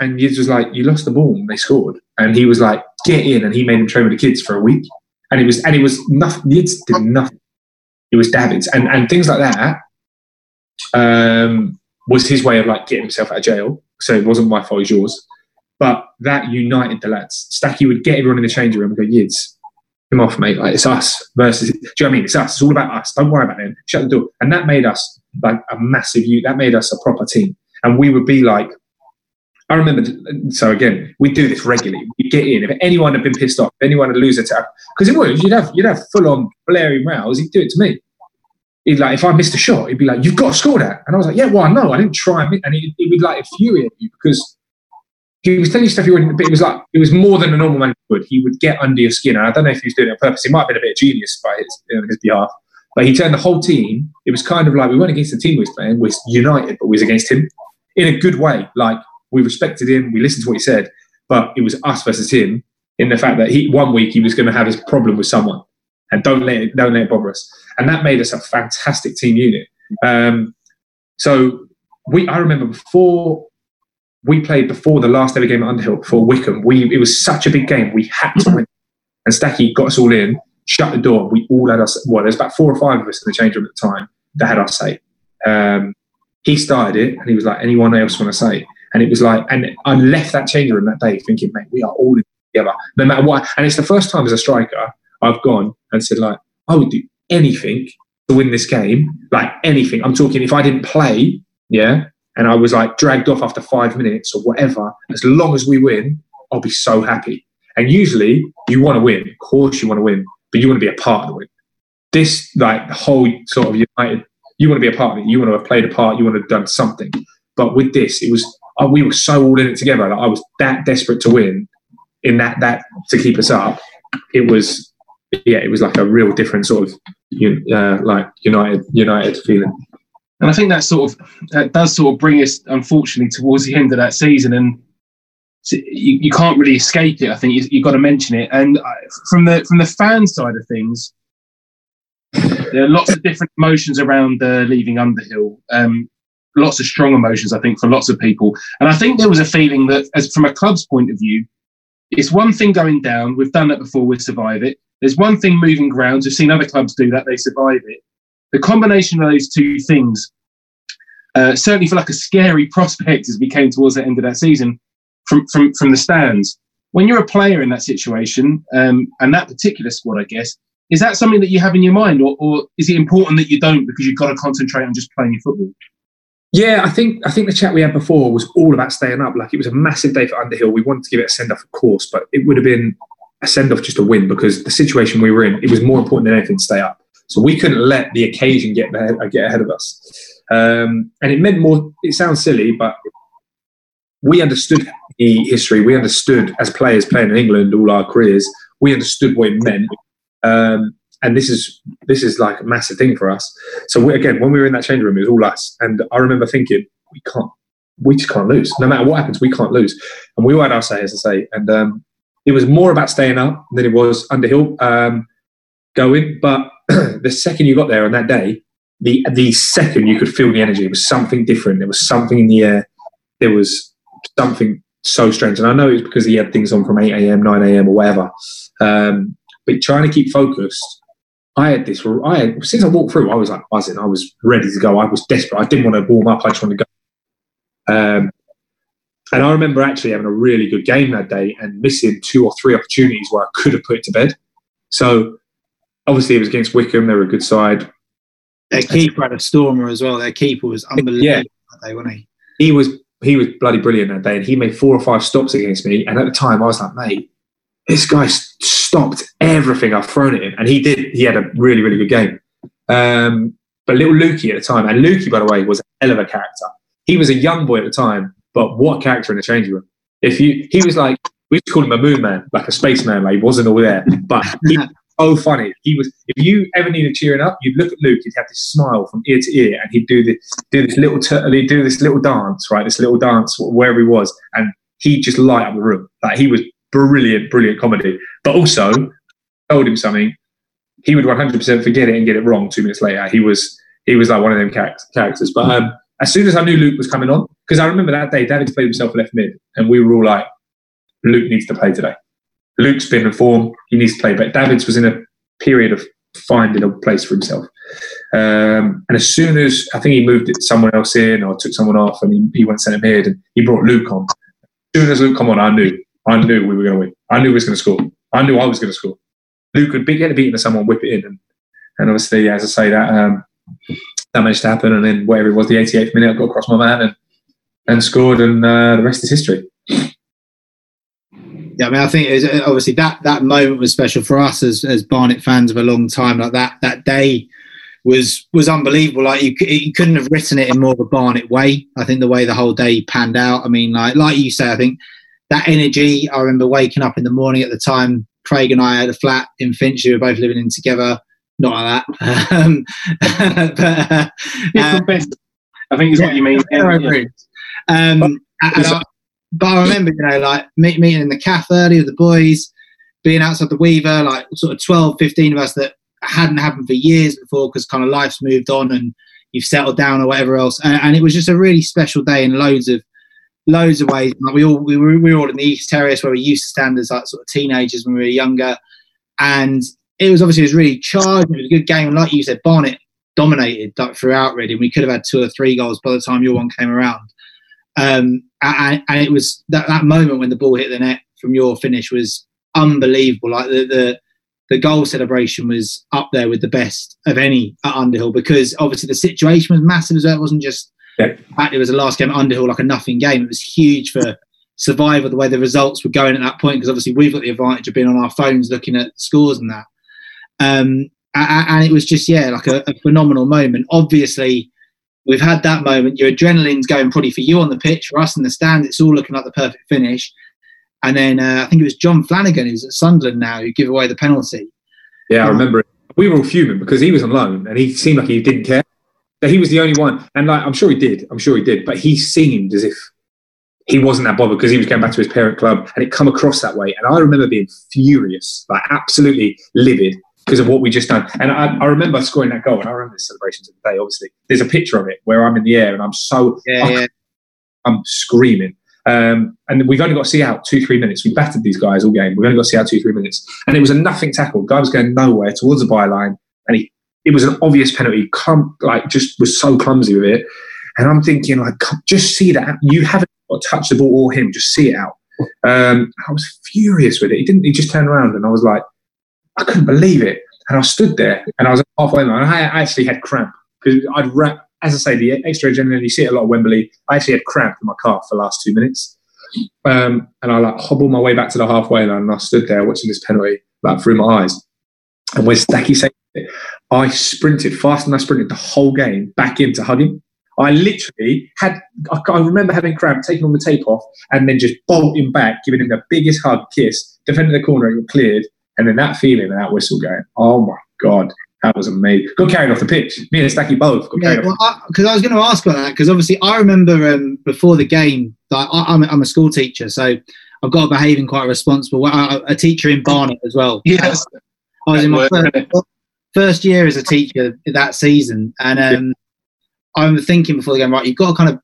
And Yids was like, "You lost the ball and they scored." And he was like, "Get in," and he made him train with the kids for a week. And it was, and it was nothing. Yids did nothing. It was Davids, and, and things like that um, was his way of like getting himself out of jail. So it wasn't my fault; it was yours. But that united the lads. Stacky would get everyone in the changing room and go, "Yids, come off, mate! Like it's us versus." Do you know what I mean? It's us. It's all about us. Don't worry about them. Shut the door. And that made us like a massive unit. That made us a proper team. And we would be like, I remember, so again, we do this regularly. We get in. If anyone had been pissed off, if anyone had lose a tackle, because it would, you'd have you'd have full-on blaring rows. He'd do it to me. He'd like, if I missed a shot, he'd be like, "You've got to score that." And I was like, "Yeah, well, no, I didn't try." And he would like infuriate you because he was telling you stuff you wouldn't, but it was like, it was more than a normal man would. He would get under your skin. And I don't know if he was doing it on purpose. He might have been a bit of genius by his, on his behalf. But he turned the whole team. It was kind of like, we weren't against the team we was playing. We was united, but we was against him in a good way. Like, we respected him, we listened to what he said, but it was us versus him in the fact that he, one week he was going to have his problem with someone, and don't let it, don't let it bother us. And that made us a fantastic team unit. Um, so we, I remember before we played, before the last ever game at Underhill, before Wickham, we it was such a big game, we had to win. And Stacky got us all in, shut the door. We all had us, well, there's about four or five of us in the change room at the time that had our say. Um, he started it, and he was like, "Anyone else want to say it?" And it was like, and I left that change room that day thinking, "Mate, we are all in together, no matter what." And it's the first time as a striker I've gone and said, like, I would do anything to win this game, like anything. I'm talking if I didn't play, yeah, and I was like dragged off after five minutes or whatever, as long as we win, I'll be so happy. And usually you want to win, of course you want to win, but you want to be a part of the win. This, like the whole sort of United, you want to be a part of it, you want to have played a part, you want to have done something. But with this, it was, Oh, we were so all in it together. Like, I was that desperate to win, in that that to keep us up. It was, yeah, it was like a real different sort of, you know, uh, like United, United feeling. And I think that sort of that does sort of bring us, unfortunately, towards the end of that season, and you, you can't really escape it. I think you, you've got to mention it. And I, from the from the fan side of things, there are lots of different emotions around uh, leaving Underhill. Um, Lots of strong emotions, I think, for lots of people. And I think there was a feeling that, as from a club's point of view, it's one thing going down. We've done that before. We survive it. There's one thing moving grounds. We've seen other clubs do that. They survive it. The combination of those two things uh, certainly felt like a scary prospect as we came towards the end of that season from, from, from the stands. When you're a player in that situation, um, and that particular squad, I guess, is that something that you have in your mind, or, or is it important that you don't because you've got to concentrate on just playing your football? Yeah, I think I think the chat we had before was all about staying up. Like, it was a massive day for Underhill. We wanted to give it a send-off, of course, but it would have been a send-off just a win because the situation we were in, it was more important than anything to stay up. So we couldn't let the occasion get get ahead of us. Um, and it meant more, it sounds silly, but we understood the history. We understood, as players playing in England all our careers, we understood what it meant. Um, and this is this is like a massive thing for us. So we, again, when we were in that change room, it was all us. And I remember thinking, we can't, we just can't lose. No matter what happens, we can't lose. And we all had our say, as I say. And um, it was more about staying up than it was Underhill um, going. But the second you got there on that day, the the second you could feel the energy. It was something different. There was something in the air. There was something so strange. And I know it was because he had things on from eight a.m., nine a.m. or whatever. Um, but trying to keep focused, I had this, I had, since I walked through, I was like buzzing. I was ready to go. I was desperate. I didn't want to warm up. I just wanted to go. Um, and I remember actually having a really good game that day and missing two or three opportunities where I could have put it to bed. So obviously it was against Wickham. They were a good side. Their keeper had a stormer as well. Their keeper was unbelievable yeah. that day, wasn't he? He was he was bloody brilliant that day, and he made four or five stops against me. And at the time, I was like, mate, this guy stopped everything I've thrown at him. And he did. He had a really, really good game. Um, but little Lukey at the time, and Lukey, by the way, was a hell of a character. He was a young boy at the time, but what character in the changing room. If you, He was like, we used to call him a moon man, like a spaceman. Like he wasn't all there, but he oh, funny. He was. If you ever needed cheering up, you'd look at Luke, he'd have this smile from ear to ear, and he'd do this, do this little, tur- he'd do this little dance, right? This little dance, wherever he was, and he'd just light up the room. Like he was brilliant, brilliant comedy. But also, told him something, he would one hundred percent forget it and get it wrong two minutes later. He was, he was like one of them char- characters. But um, as soon as I knew Luke was coming on, because I remember that day, David played himself left mid, and we were all like, Luke needs to play today. Luke's been in form, he needs to play. But Davids was in a period of finding a place for himself. Um, and as soon as, I think he moved someone else in or took someone off, and he, he went centre mid and he brought Luke on. As soon as Luke came on, I knew. I knew we were going to win. I knew we were going to score. I knew I was going to score. Luke would be, get a beat into someone, whip it in. And, and obviously, as I say, that um, that managed to happen. And then whatever it was, the eighty-eighth minute, I got across my man and, and scored. And uh, the rest is history. Yeah, I mean, I think it was, obviously that, that moment was special for us as as Barnet fans of a long time. Like that that day was was unbelievable. Like you, you couldn't have written it in more of a Barnet way. I think the way the whole day panned out. I mean, like like you say, I think that energy. I remember waking up in the morning at the time. Craig and I had a flat in Finch. We were both living in together. Not like that. Um, but, uh, it's the best. I think it's yeah, what you mean. Yeah. Um, and But I remember, you know, like meeting in the cafe early with the boys, being outside the Weaver, like sort of twelve, fifteen of us that hadn't happened for years before because kind of life's moved on and you've settled down or whatever else. And, and it was just a really special day in loads of loads of ways. Like we all we were, we were all in the East Terrace where we used to stand as like sort of teenagers when we were younger. And it was obviously it was really charged. It was a good game. And like you said, Barnet dominated like, throughout really. We could have had two or three goals by the time your one came around. Um, and, and it was that, that moment when the ball hit the net from your finish was unbelievable. Like the, the the goal celebration was up there with the best of any at Underhill because obviously the situation was massive as well. It wasn't just yeah. that it was the last game at Underhill, like a nothing game. It was huge for survival the way the results were going at that point because obviously we've got the advantage of being on our phones looking at scores and that. Um, and, and it was just yeah, like a, a phenomenal moment. Obviously. We've had that moment. Your adrenaline's going probably for you on the pitch, for us in the stands. It's all looking like the perfect finish. And then uh, I think it was John Flanagan, who's at Sunderland now, who gave away the penalty. Yeah, um, I remember it. We were all fuming because he was on loan and he seemed like he didn't care. But he was the only one. And like, I'm sure he did. I'm sure he did. But he seemed as if he wasn't that bothered because he was going back to his parent club and it come across that way. And I remember being furious, like absolutely livid. Because of what we just done. And I, I remember scoring that goal, and I remember the celebrations of the day, obviously. There's a picture of it where I'm in the air and I'm so... Yeah, yeah. I'm screaming. Um, and we've only got to see out two, three minutes. We battered these guys all game. We've only got to see out two, three minutes. And it was a nothing tackle. The guy was going nowhere towards the byline, and he, it was an obvious penalty. Clum, like, just was so clumsy with it. And I'm thinking, like, just see that. You haven't got to touch the ball or him. Just see it out. Um, I was furious with it. He didn't. He just turned around, and I was like, I couldn't believe it. And I stood there and I was halfway line. And I actually had cramp because I'd wrap, as I say, the extra adrenaline, you see it a lot at Wembley. I actually had cramp in my calf for the last two minutes. Um, and I like hobbled my way back to the halfway line and I stood there watching this penalty like through my eyes. And when Stacky saved it, I sprinted faster than I sprinted the whole game back in to hug him. I literally had, I remember having cramp, taking all the tape off, and then just bolting back, giving him the biggest hug, kiss, defending the corner, and cleared. And then that feeling and that whistle going, oh my God, that was amazing. Got carried off the pitch. Me and Stacky both got carried yeah, well, off. Because I, I was going to ask about that, because obviously I remember um, before the game, like, I, I'm, I'm a school teacher, so I've got to behave in quite a responsible way. I, a teacher in Barnet as well. Yes. I was in my first, first year as a teacher that season, and um, yeah. I remember thinking before the game, right, you've got to kind of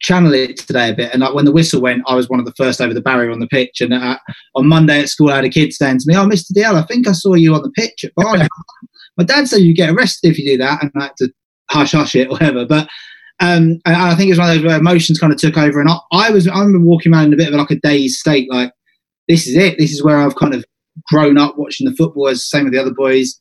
channel it today a bit. And like when the whistle went, I was one of the first over the barrier on the pitch. And uh, on Monday at school, I had a kid saying to me, oh, Mister D L, I think I saw you on the pitch at Barnet. My dad said you get arrested if you do that, and I had to hush hush it, whatever. But um, and I think it was one of those where emotions kind of took over, and I, I was I remember walking around in a bit of like a dazed state, like this is it, this is where I've kind of grown up watching the footballers, same with the other boys.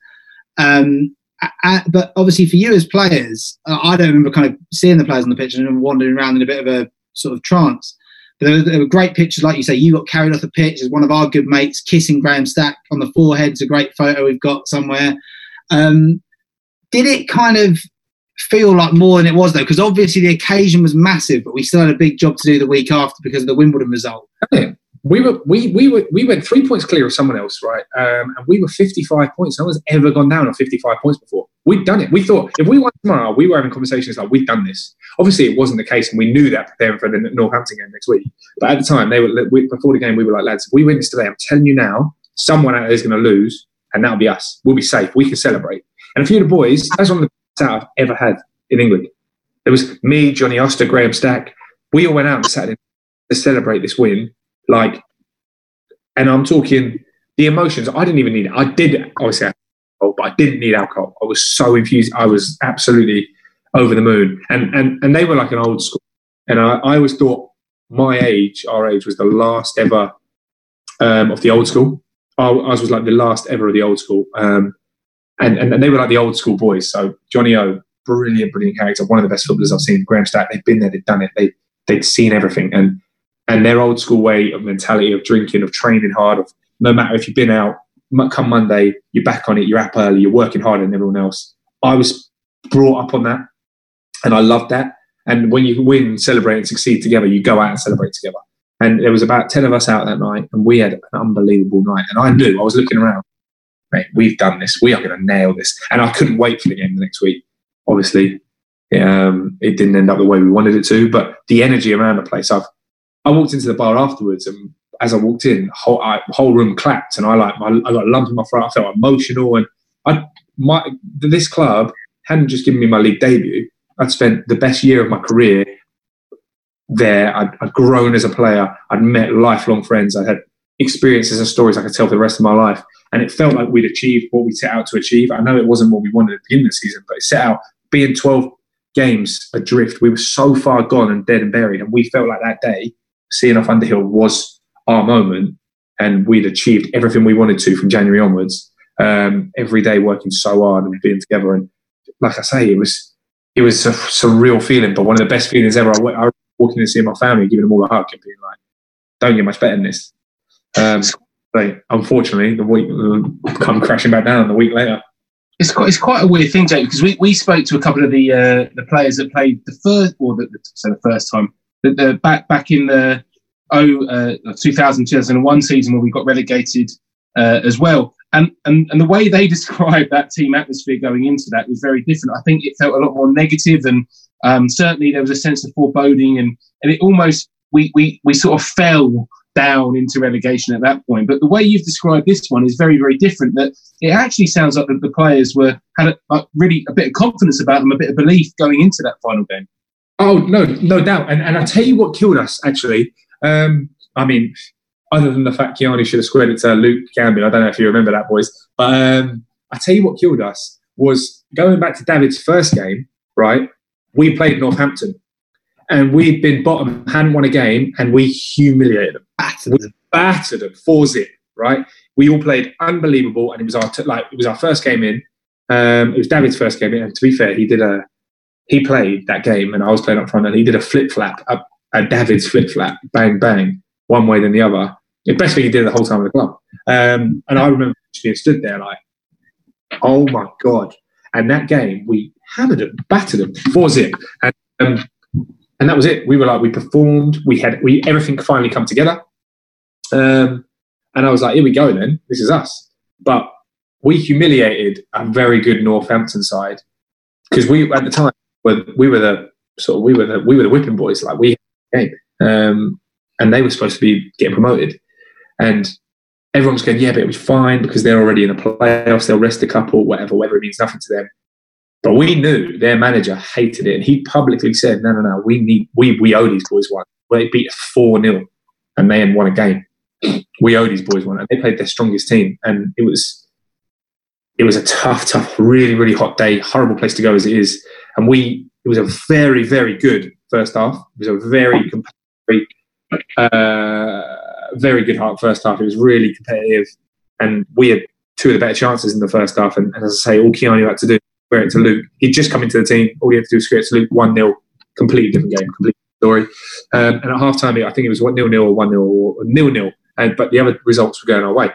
Um, I, I, but obviously for you as players, I don't remember kind of seeing the players on the pitch and wandering around in a bit of a sort of trance. But there were, there were great pictures, like you say, you got carried off the pitch as one of our good mates kissing Graham Stack on the forehead. It's a great photo we've got somewhere. Um, did it kind of feel like more than it was though? Because obviously the occasion was massive, but we still had a big job to do the week after because of the Wimbledon result. Yeah. We were we we were we went three points clear of someone else, right? Um, and we were fifty-five points. No one's ever gone down on fifty-five points before. We'd done it. We thought if we won tomorrow, we were having conversations like we've done this. Obviously, it wasn't the case, and we knew that preparing for the Northampton game next week. But at the time, they were we, before the game, we were like, lads, if we win this today, I'm telling you now, someone out there is going to lose. And that'll be us. We'll be safe. We can celebrate. And a few of the boys, that's one of the best out I've ever had in England. There was me, Johnny Oster, Graham Stack. We all went out on Saturday to celebrate this win. Like, and I'm talking the emotions. I didn't even need it. I did, obviously, alcohol, but I didn't need alcohol. I was so infused. I was absolutely over the moon. And and, and they were like an old school. And I, I always thought my age, our age, was the last ever um, of the old school. Ours was like the last ever of the old school. Um, and, and, and they were like the old school boys. So Johnny O, brilliant, brilliant character. One of the best footballers I've seen. Graham Stack, they've been there, they've done it. They, they'd seen everything. And and their old school way of mentality, of drinking, of training hard, of no matter if you've been out, come Monday, you're back on it, you're up early, you're working harder than everyone else. I was brought up on that. And I loved that. And when you win, celebrate and succeed together, you go out and celebrate together. And there was about ten of us out that night, and we had an unbelievable night. And I knew, I was looking around, mate, we've done this. We are going to nail this. And I couldn't wait for the game the next week. Obviously, um, it didn't end up the way we wanted it to, but the energy around the place. I've, I walked into the bar afterwards, and as I walked in, the whole, I, the whole room clapped, and I like, my, I got a lump in my throat. I felt emotional. And I, my, this club hadn't just given me my league debut. I'd spent the best year of my career there. I'd, I'd grown as a player. I'd met lifelong friends. I had experiences and stories I could tell for the rest of my life. And it felt like we'd achieved what we set out to achieve. I know it wasn't what we wanted at the beginning of the season, but it set out being twelve games adrift. We were so far gone and dead and buried. And we felt like that day, seeing off Underhill was our moment. And we'd achieved everything we wanted to from January onwards. Um, every day working so hard and being together. And like I say, it was, it was a surreal feeling, but one of the best feelings ever. I, I walking in and seeing my family, giving them all a hug and being like, don't get much better than this. Um, like, unfortunately, the week uh, come crashing back down the week later. It's quite, it's quite a weird thing, Jake, because we, we spoke to a couple of the uh, the players that played the first, or the, so the first time, the, the back back in the oh, uh, two thousand, two thousand one season where we got relegated uh, as well. And, and and the way they described that team atmosphere going into that was very different. I think it felt a lot more negative, and um, certainly there was a sense of foreboding, and, and it almost we, we we sort of fell down into relegation at that point. But the way you've described this one is very, very different. That it actually sounds like the, the players were had a, a, really a bit of confidence about them, a bit of belief going into that final game. Oh no, no doubt. And and I tell you what killed us actually. Um, I mean. Other than the fact Keanu should have squared it to Luke Campbell. I don't know if you remember that, boys. But um, I tell you what killed us was going back to David's first game, right? We played Northampton. And we'd been bottom, hadn't won a game, and we humiliated them. Battered we them. Battered them, four zip, right? We all played unbelievable, and it was our t- like it was our first game in. Um, it was David's first game in, and to be fair, he did a he played that game, and I was playing up front, and he did a flip-flap, a, a David's flip-flap, bang, bang, one way than the other. The best thing he did the whole time of the club. Um, and I remember being stood there like, oh my God. And that game, we hammered them, battered them, four zip. And Um, and that was it. We were like, we performed. We had we everything finally come together. Um, and I was like, here we go then. This is us. But we humiliated a very good Northampton side because we at the time were we were the sort of we were the we were the whipping boys. Like we had the game, um, and they were supposed to be getting promoted. And everyone was going, yeah, but it was fine because they're already in the playoffs. They'll rest a couple, whatever, whatever. It means nothing to them. But we knew their manager hated it, and he publicly said, "No, no, no, we need, we we owe these boys one. They beat us four nil, and they hadn't won a game. We owe these boys one." And they played their strongest team, and it was, it was a tough, tough, really, really hot day. Horrible place to go as it is, and we. It was a very, very good first half. It was a very, very, uh, very good first half. It was really competitive, and we had two of the better chances in the first half. And, and as I say, all Keanu had to do. Square it to Luke. He'd just come into the team. All he had to do was square it to Luke. one nil. Completely different game. Completely different story. Um, and at half-time, I think it was nil nil or one nil or nil nil. And, but the other results were going our way.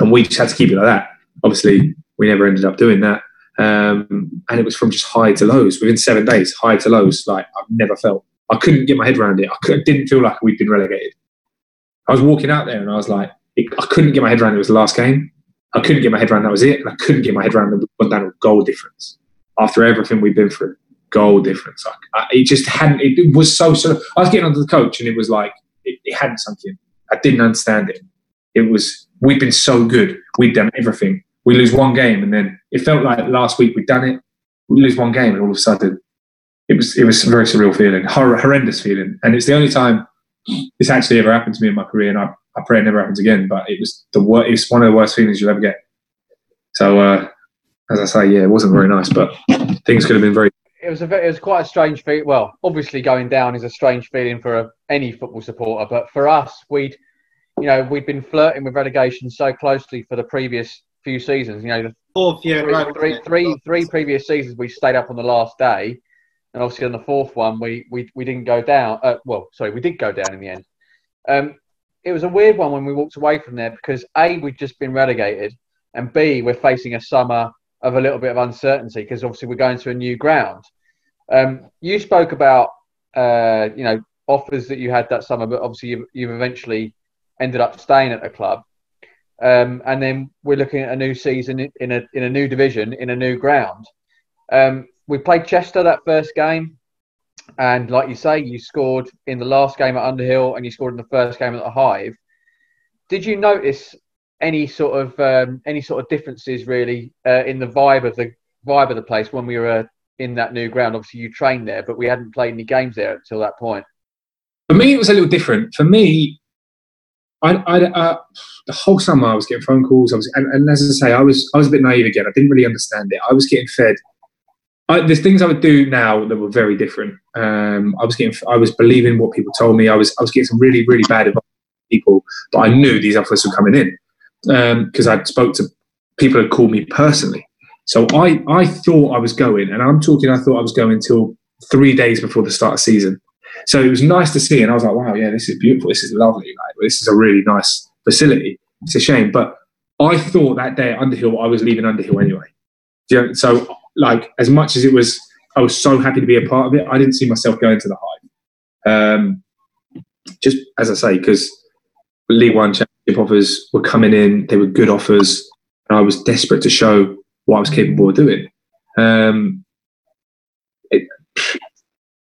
And we just had to keep it like that. Obviously, we never ended up doing that. Um, and it was from just high to lows. Within seven days, high to lows. Like, I've never felt. I couldn't get my head around it. I, could, I didn't feel like we'd been relegated. I was walking out there and I was like, it, I couldn't get my head around it. It was the last game. I couldn't get my head around that was it, and I couldn't get my head around that we'd gone down with goal difference after everything we'd been through. Goal difference, like I, it just hadn't. It, it was so sort of. I was getting onto the coach, and it was like it, it hadn't sunk in. I didn't understand it. It was we'd been so good, we'd done everything. We lose one game, and then it felt like last week we'd done it. We lose one game, and all of a sudden, it was it was a very surreal feeling, hor- horrendous feeling, and it's the only time this actually ever happened to me in my career, and I. I pray it never happens again, but it was the wor- it's one of the worst feelings you'll ever get. So, uh, as I say, yeah, it wasn't very nice, but things could have been very... It was a very, it was quite a strange feeling. Well, obviously going down is a strange feeling for a, any football supporter, but for us, we'd, you know, we'd been flirting with relegation so closely for the previous few seasons. You know, the fourth year, three, right, three, three, three previous seasons we stayed up on the last day, and obviously on the fourth one, we, we, we didn't go down. Uh, well, sorry, we did go down in the end. Um, It was a weird one when we walked away from there because A, we'd just been relegated, and B, we're facing a summer of a little bit of uncertainty because obviously we're going to a new ground. Um, you spoke about, uh, you know, offers that you had that summer, but obviously you've, you've eventually ended up staying at the club. Um, and then we're looking at a new season in a in a new division, in a new ground. Um, we played Chester that first game. And like you say, you scored in the last game at Underhill and you scored in the first game at the Hive. Did you notice any sort of um, any sort of differences really uh, in the vibe of the vibe of the place when we were uh, in that new ground? Obviously, you trained there, but we hadn't played any games there until that point. For me, it was a little different. For me, I, I uh, the whole summer I was getting phone calls. I was, and, and as I say, I was I was a bit naive again. I didn't really understand it. I was getting fed. I, there's things I would do now that were very different. Um, I was getting, I was believing what people told me. I was, I was getting some really, really bad advice from people, but I knew these offers were coming in because um, I'd spoke to people who called me personally. So I, I thought I was going, and I'm talking, I thought I was going till three days before the start of season. So it was nice to see, and I was like, wow, yeah, this is beautiful. This is lovely. Like, this is a really nice facility. It's a shame, but I thought that day at Underhill, I was leaving Underhill anyway. You know, so. Like, as much as it was, I was so happy to be a part of it, I didn't see myself going to the Hive. Um, just, as I say, because League One Championship offers were coming in, they were good offers, and I was desperate to show what I was capable of doing. Um, it,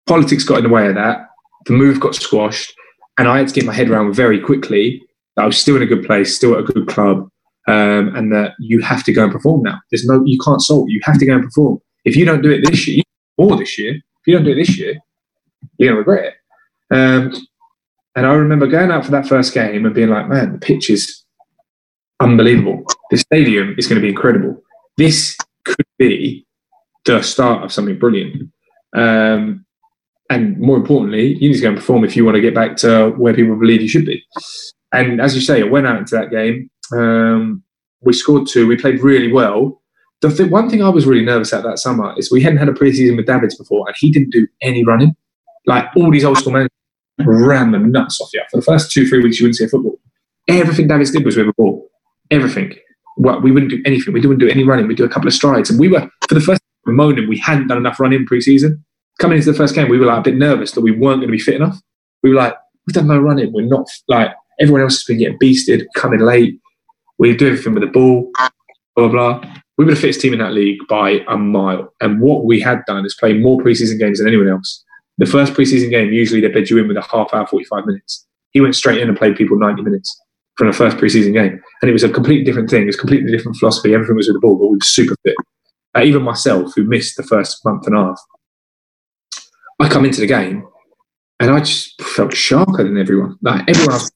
politics got in the way of that. The move got squashed, and I had to get my head around very quickly that I was still in a good place, still at a good club. Um, and that you have to go and perform now. There's no, you can't solve it. You have to go and perform. If you don't do it this year, or this year, if you don't do it this year, you're going to regret it. Um, and I remember going out for that first game and being like, man, the pitch is unbelievable. The stadium is going to be incredible. This could be the start of something brilliant. Um, and more importantly, you need to go and perform if you want to get back to where people believe you should be. And as you say, it went out into that game. Um, we scored two. We played really well. The th- one thing I was really nervous at that summer is we hadn't had a pre-season with Davids before, and he didn't do any running. Like, all these old school managers ran them nuts off you. For the first two, three weeks, you wouldn't see a football. Everything Davids did was with a ball. Everything. Well, we wouldn't do anything. We didn't do any running. We'd do a couple of strides. And we were, for the first time, moaning we hadn't done enough running pre-season coming into the first game, we were like a bit nervous that we weren't going to be fit enough. We were like, we've done no running. We're not, like, everyone else has been getting beasted, coming late. We do everything with the ball, blah, blah, blah. We were the fittest team in that league by a mile. And what we had done is play more preseason games than anyone else. The first preseason game, usually they bed you in with a half hour, forty-five minutes. He went straight in and played people ninety minutes from the first preseason game. And it was a completely different thing. It was a completely different philosophy. Everything was with the ball, but we were super fit. Uh, even myself, who missed the first month and a half, I come into the game and I just felt sharper than everyone. Like, everyone else was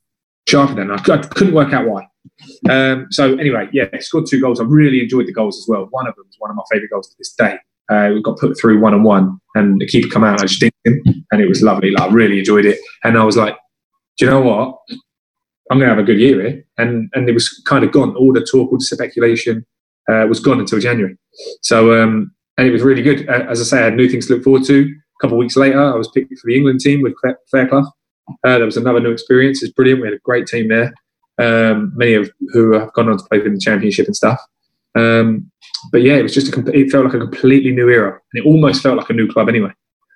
sharper than I. I couldn't work out why. Um, so anyway, yeah, scored two goals. I really enjoyed the goals as well. One of them was one of my favourite goals to this day. Uh, we got put through one on one, and the keeper come out and I just dinged him, and it was lovely. Like, I really enjoyed it, and I was like, do you know what? I'm going to have a good year here. And and it was kind of gone. All the talk, all the speculation uh, was gone until January. So um, and it was really good. Uh, as I say, I had new things to look forward to. A couple of weeks later, I was picked for the England team with Fairclough. Uh, there was another new experience. It's brilliant. We had a great team there. Um, many of who have gone on to play in the Championship and stuff. Um, but yeah, it was just a, it felt like a completely new era, and it almost felt like a new club anyway.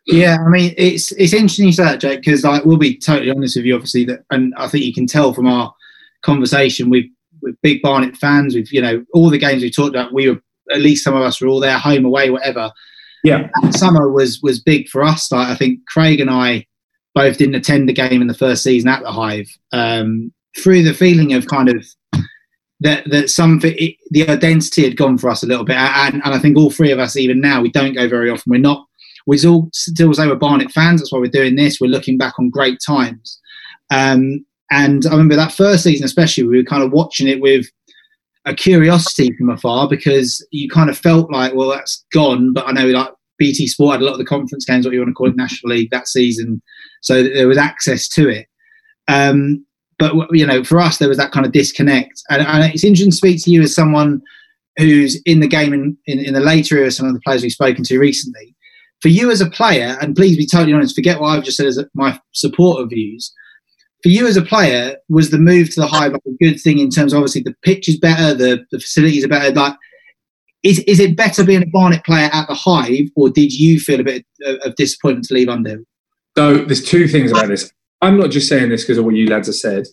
Yeah, I mean, it's it's interesting you say that, Jake, because like, we'll be totally honest with you, obviously, that, and I think you can tell from our conversation, we've, we're big Barnet fans. We've, you know, all the games we talked about, we were, at least some of us were all there, home, away, whatever. Yeah. That summer was was big for us. Like, I think Craig and I both didn't attend the game in the first season at the Hive, um, through the feeling of kind of that that something, it, the identity had gone for us a little bit. And, and I think all three of us, even now, we don't go very often. We're not, We're all still as though we're Barnet fans. That's why we're doing this. We're looking back on great times. Um, and I remember that first season especially, we were kind of watching it with a curiosity from afar, because you kind of felt like, well, that's gone. But I know, like, B T Sport had a lot of the conference games, what you want to call it, National League that season. So that there was access to it. Um, but, you know, for us, there was that kind of disconnect. And, and it's interesting to speak to you as someone who's in the game in, in, in the later era, some of the players we've spoken to recently. For you as a player, and please be totally honest, forget what I've just said as my supporter views. For you as a player, was the move to the Hive like a good thing in terms of, obviously, the pitch is better, the, the facilities are better? Like, is is it better being a Barnet player at the Hive, or did you feel a bit of, of disappointment to leave Underhill? So there's two things about this. I'm not just saying this because of what you lads have said,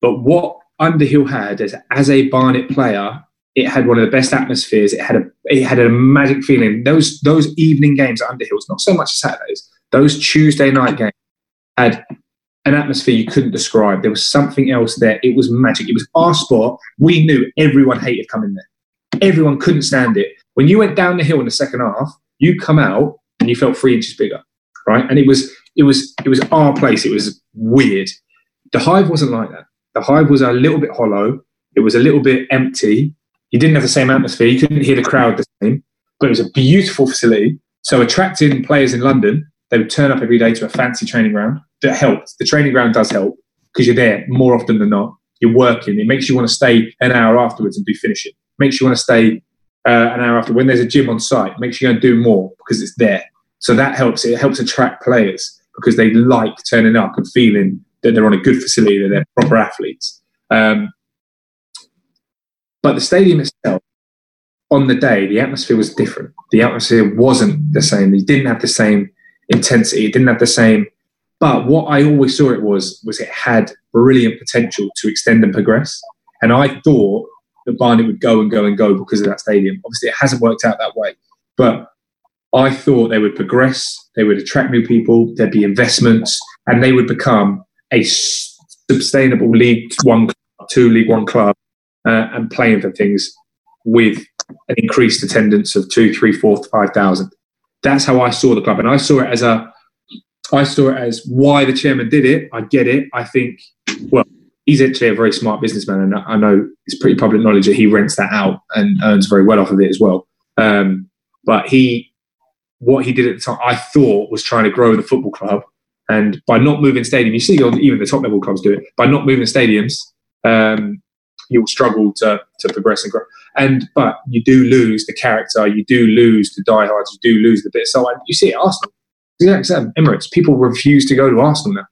but what Underhill had is, as a Barnet player, it had one of the best atmospheres. It had a it had a magic feeling. Those those evening games at Underhill, not so much Saturdays, those Tuesday night games had an atmosphere you couldn't describe. There was something else there. It was magic. It was our sport. We knew everyone hated coming there. Everyone couldn't stand it. When you went down the hill in the second half, you come out and you felt three inches bigger, right? And it was it was it was our place. It was weird. The Hive wasn't like that. The Hive was a little bit hollow. It was a little bit empty. You didn't have the same atmosphere. You couldn't hear the crowd the same. But it was a beautiful facility. So attracting players in London, they would turn up every day to a fancy training ground. That helped. The training ground does help, because you're there more often than not. You're working. It makes you want to stay an hour afterwards and do finishing. It makes you want to stay uh, an hour after. When there's a gym on site, it makes you go and do more because it's there. So that helps. It helps attract players because they like turning up and feeling that they're on a good facility, that they're proper athletes. Um, But the stadium itself, on the day, the atmosphere was different. The atmosphere wasn't the same. It didn't have the same intensity. It didn't have the same. But what I always saw it was, was it had brilliant potential to extend and progress. And I thought that Barnet would go and go and go because of that stadium. Obviously, it hasn't worked out that way. But I thought they would progress. They would attract new people. There'd be investments. And they would become a sustainable League One club, two League One club. Uh, and playing for things with an increased attendance of two, three, four, five thousand. That's how I saw the club, and I saw it as a, I saw it as why the chairman did it. I get it. I think, well, he's actually a very smart businessman, and I know it's pretty public knowledge that he rents that out and earns very well off of it as well. Um, but he, what he did at the time, I thought was trying to grow the football club, and by not moving stadiums, you see even the top level clubs do it. By not moving stadiums. Um, You'll struggle to to progress and grow, and but you do lose the character, you do lose the diehards, you do lose the bit. So I, you see it at Arsenal, exactly. Emirates, people refuse to go to Arsenal now,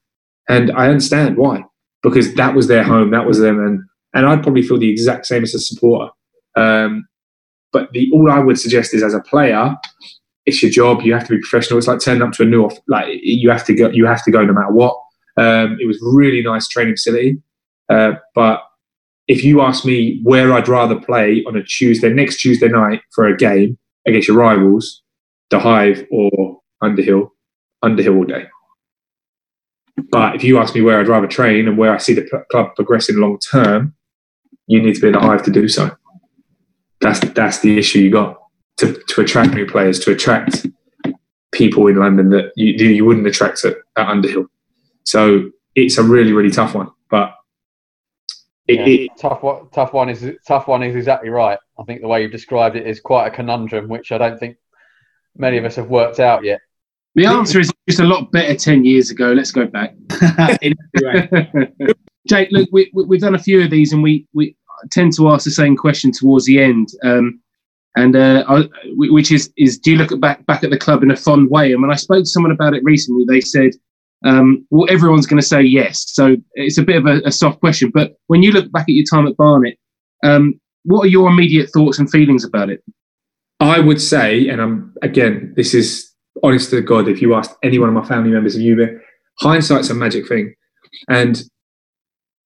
and I understand why, because that was their home, that was them, and and I'd probably feel the exact same as a supporter. Um, but the all I would suggest is, as a player, it's your job. You have to be professional. It's like turning up to a new off. Like you have to go. You have to go no matter what. Um, it was really nice training facility, uh, but if you ask me where I'd rather play on a Tuesday, next Tuesday night for a game against your rivals, the Hive or Underhill, Underhill all day. But if you ask me where I'd rather train and where I see the p- club progressing long term, you need to be in the Hive to do so. That's that's the issue you got to to attract new players, to attract people in London that you you wouldn't attract at, at Underhill. So it's a really really tough one, but. It, yeah. it, tough, what, tough one is tough one is exactly right. I think the way you've described it is quite a conundrum, which I don't think many of us have worked out yet. The answer is just a lot better ten years ago. Let's go back. Jake, look, we, we, we've done a few of these, and we, we tend to ask the same question towards the end, um, and uh, I, which is is do you look at back back at the club in a fond way? And when I spoke to someone about it recently, they said. Um, well, everyone's going to say yes, so it's a bit of a, a soft question. But when you look back at your time at Barnet, um, what are your immediate thoughts and feelings about it? I would say, and I'm again, this is honest to God. If you asked any one of my family members of Uber, hindsight's a magic thing, and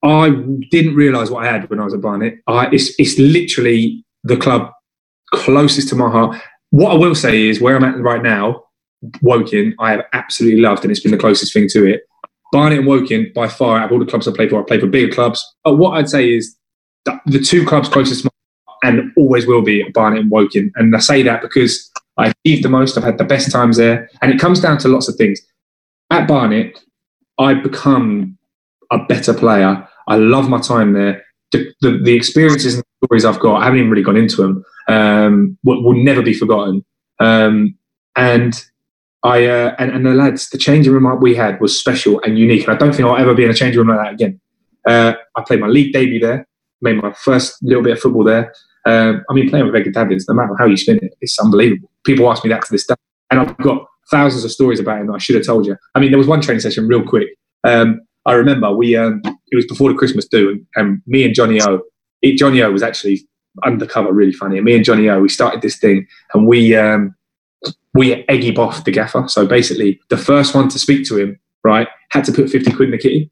I didn't realise what I had when I was at Barnet. I, it's, it's literally the club closest to my heart. What I will say is where I'm at right now. Woking, I have absolutely loved, and it's been the closest thing to it. Barnet and Woking, by far, out of all the clubs I play for, I play for bigger clubs. But what I'd say is that the two clubs closest to my heart and always will be Barnet and Woking. And I say that because I achieved the most, I've had the best times there, and it comes down to lots of things. At Barnet, I've become a better player. I love my time there. The, the, the experiences and stories I've got, I haven't even really gone into them, um, will, will never be forgotten. Um, and I uh, and, and the lads, the changing room we had was special and unique, and I don't think I'll ever be in a changing room like that again. Uh, I played my league debut there, made my first little bit of football there. Um, I mean, playing with Edgar Davids, no matter how you spin it, it's unbelievable. People ask me that to this day, and I've got thousands of stories about him that I should have told you. I mean, there was one training session real quick. Um, I remember we um, it was before the Christmas do, and, and me and Johnny O, it, Johnny O was actually undercover, really funny. And me and Johnny O, we started this thing, and we. Um, We eggy boffed the gaffer. So basically, the first one to speak to him, right, had to put fifty quid in the kitty.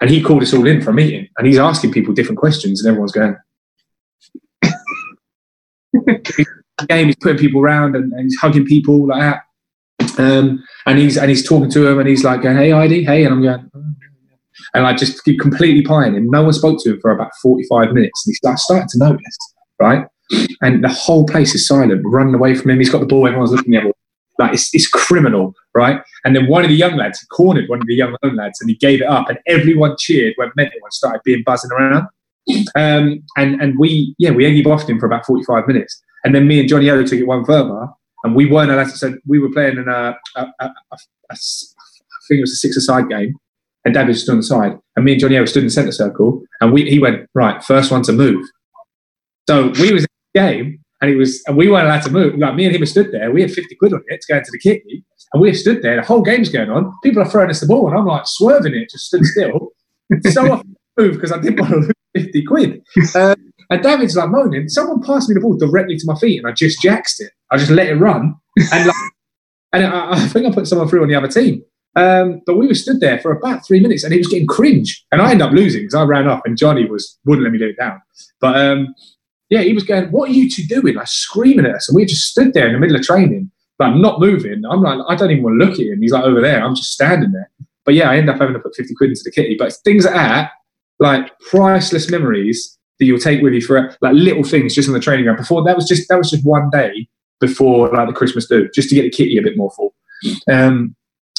And he called us all in for a meeting. And he's asking people different questions, and everyone's going. The game, he's putting people around and, and he's hugging people like that. Um, and he's and he's talking to him, and he's like, going, hey, I D, hey. And I'm going, oh. And I just keep completely pieing him. No one spoke to him for about forty-five minutes. And he started to notice, right? And the whole place is silent, running away from him. He's got the ball, everyone's looking at him. Like, it's, it's criminal, right? And then one of the young lads, he cornered one of the young lads, and he gave it up, and everyone cheered when mental and started being buzzing around. Um, and, and we, yeah, we eggy boffed him for about forty-five minutes. And then me and Johnny O took it one further, and we weren't allowed to say, we were playing in a, a, a, a, a, I think it was a six-a-side game, and David stood on the side, and me and Johnny O stood in the centre circle, and we he went, right, first one to move. So we was game, and it was, and we weren't allowed to move. Like, me and him have stood there. We had fifty quid on it to go into the kitty, and we have stood there. The whole game's going on. People are throwing us the ball, and I'm like swerving it, just stood still. So I moved because I didn't want to lose fifty quid. Uh, and David's like moaning. Someone passed me the ball directly to my feet, and I just jaxed it. I just let it run, and like, and I, I think I put someone through on the other team. Um, but we were stood there for about three minutes, and it was getting cringe. And I ended up losing because I ran off, and Johnny was wouldn't let me do it down. But um, yeah, he was going, what are you two doing? Like, screaming at us. And we just stood there in the middle of training, but I'm not moving. I'm like, I don't even want to look at him. He's like, over there. I'm just standing there. But yeah, I end up having to put fifty quid into the kitty. But things like that, like priceless memories that you'll take with you for, like, little things just on the training ground. Before, that was just that was just one day before, like, the Christmas do, just to get the kitty a bit more full. Um,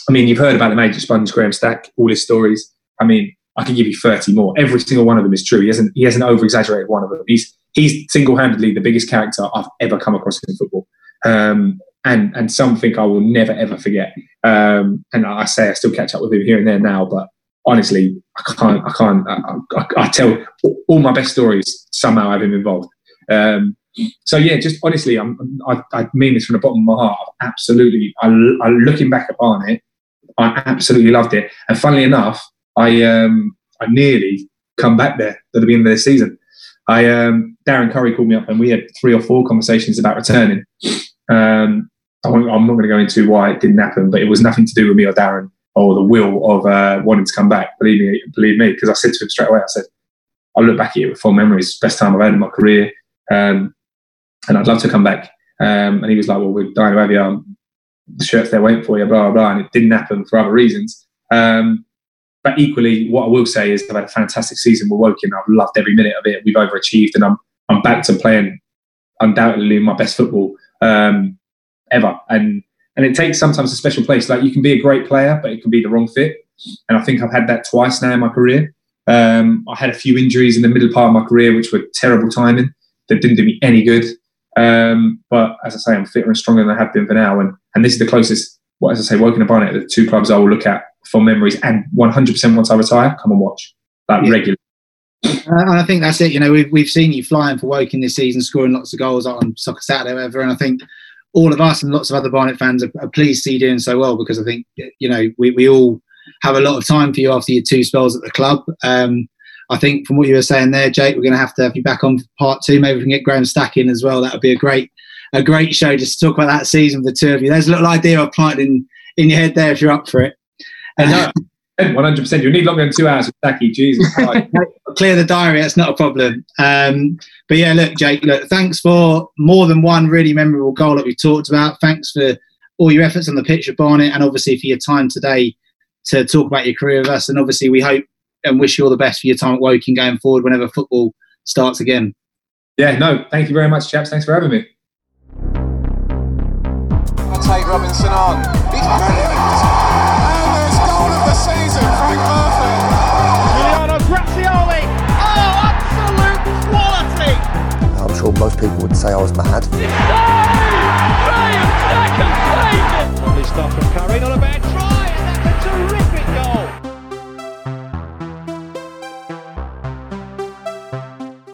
I mean, you've heard about the Major Sponge, Graham Stack, all his stories. I mean, I could give you thirty more. Every single one of them is true. He hasn't he hasn't over-exaggerated one of them. He's He's single-handedly the biggest character I've ever come across in football, um, and and something I will never ever forget. Um, and I say I still catch up with him here and there now, but honestly, I can't. I can't. I, I, I tell all my best stories somehow have him involved. Um, so yeah, just honestly, I'm, I, I mean this from the bottom of my heart. Absolutely, I, I looking back at Barnet, I absolutely loved it. And funnily enough, I um, I nearly come back there at the beginning of the season. I um, Darren Curry called me up, and we had three or four conversations about returning. Um, I'm not going to go into why it didn't happen, but it was nothing to do with me or Darren or the will of uh, wanting to come back. Believe me, believe me, because I said to him straight away, I said, I look back at it with fond memories, best time I've had in my career, um, and I'd love to come back. Um, and he was like, well, we're dying to have you on. The shirt's there waiting for you, blah, blah, blah. And it didn't happen for other reasons. Um, but equally, what I will say is I've had a fantastic season with Woking. I've loved every minute of it. We've overachieved, and I'm I'm back to playing undoubtedly my best football um, ever. And and it takes sometimes a special place. Like, you can be a great player, but it can be the wrong fit. And I think I've had that twice now in my career. Um, I had a few injuries in the middle part of my career, which were terrible timing. That didn't do me any good. Um, but as I say, I'm fitter and stronger than I have been for now. And, and this is the closest, well, as I say, Woking and Barnet are the two clubs I will look at for memories. And one hundred percent once I retire, come and watch. Like, yeah. Regularly. And I think that's it. You know, we've, we've seen you flying for Woking this season, scoring lots of goals on Soccer Saturday, whatever. And I think all of us and lots of other Barnet fans are, are pleased to see you doing so well, because I think, you know, we, we all have a lot of time for you after your two spells at the club. Um, I think from what you were saying there, Jake, we're going to have to have you back on for part two. Maybe we can get Graham Stack in as well. That would be a great a great show just to talk about that season for the two of you. There's a little idea of planting in your head there if you're up for it. Uh, one hundred percent. You'll need longer than two hours with Stacky. Jesus Christ. Clear the diary. That's not a problem. Um, but yeah, look, Jake, look, thanks for more than one really memorable goal that we've talked about. Thanks for all your efforts on the pitch at Barnet, and obviously for your time today to talk about your career with us. And obviously we hope and wish you all the best for your time at Woking going forward whenever football starts again. Yeah, no, thank you very much, chaps. Thanks for having me. I'll take Robinson on. He's brilliant. And there's goal of the season, Frank Murphy. Giuliano Grazioli. Oh, absolute quality. I'm sure most people would say I was mad. It's saved! Graham Stack has saved it! Lovely stuff from Carino, a bad try, and that's a terrific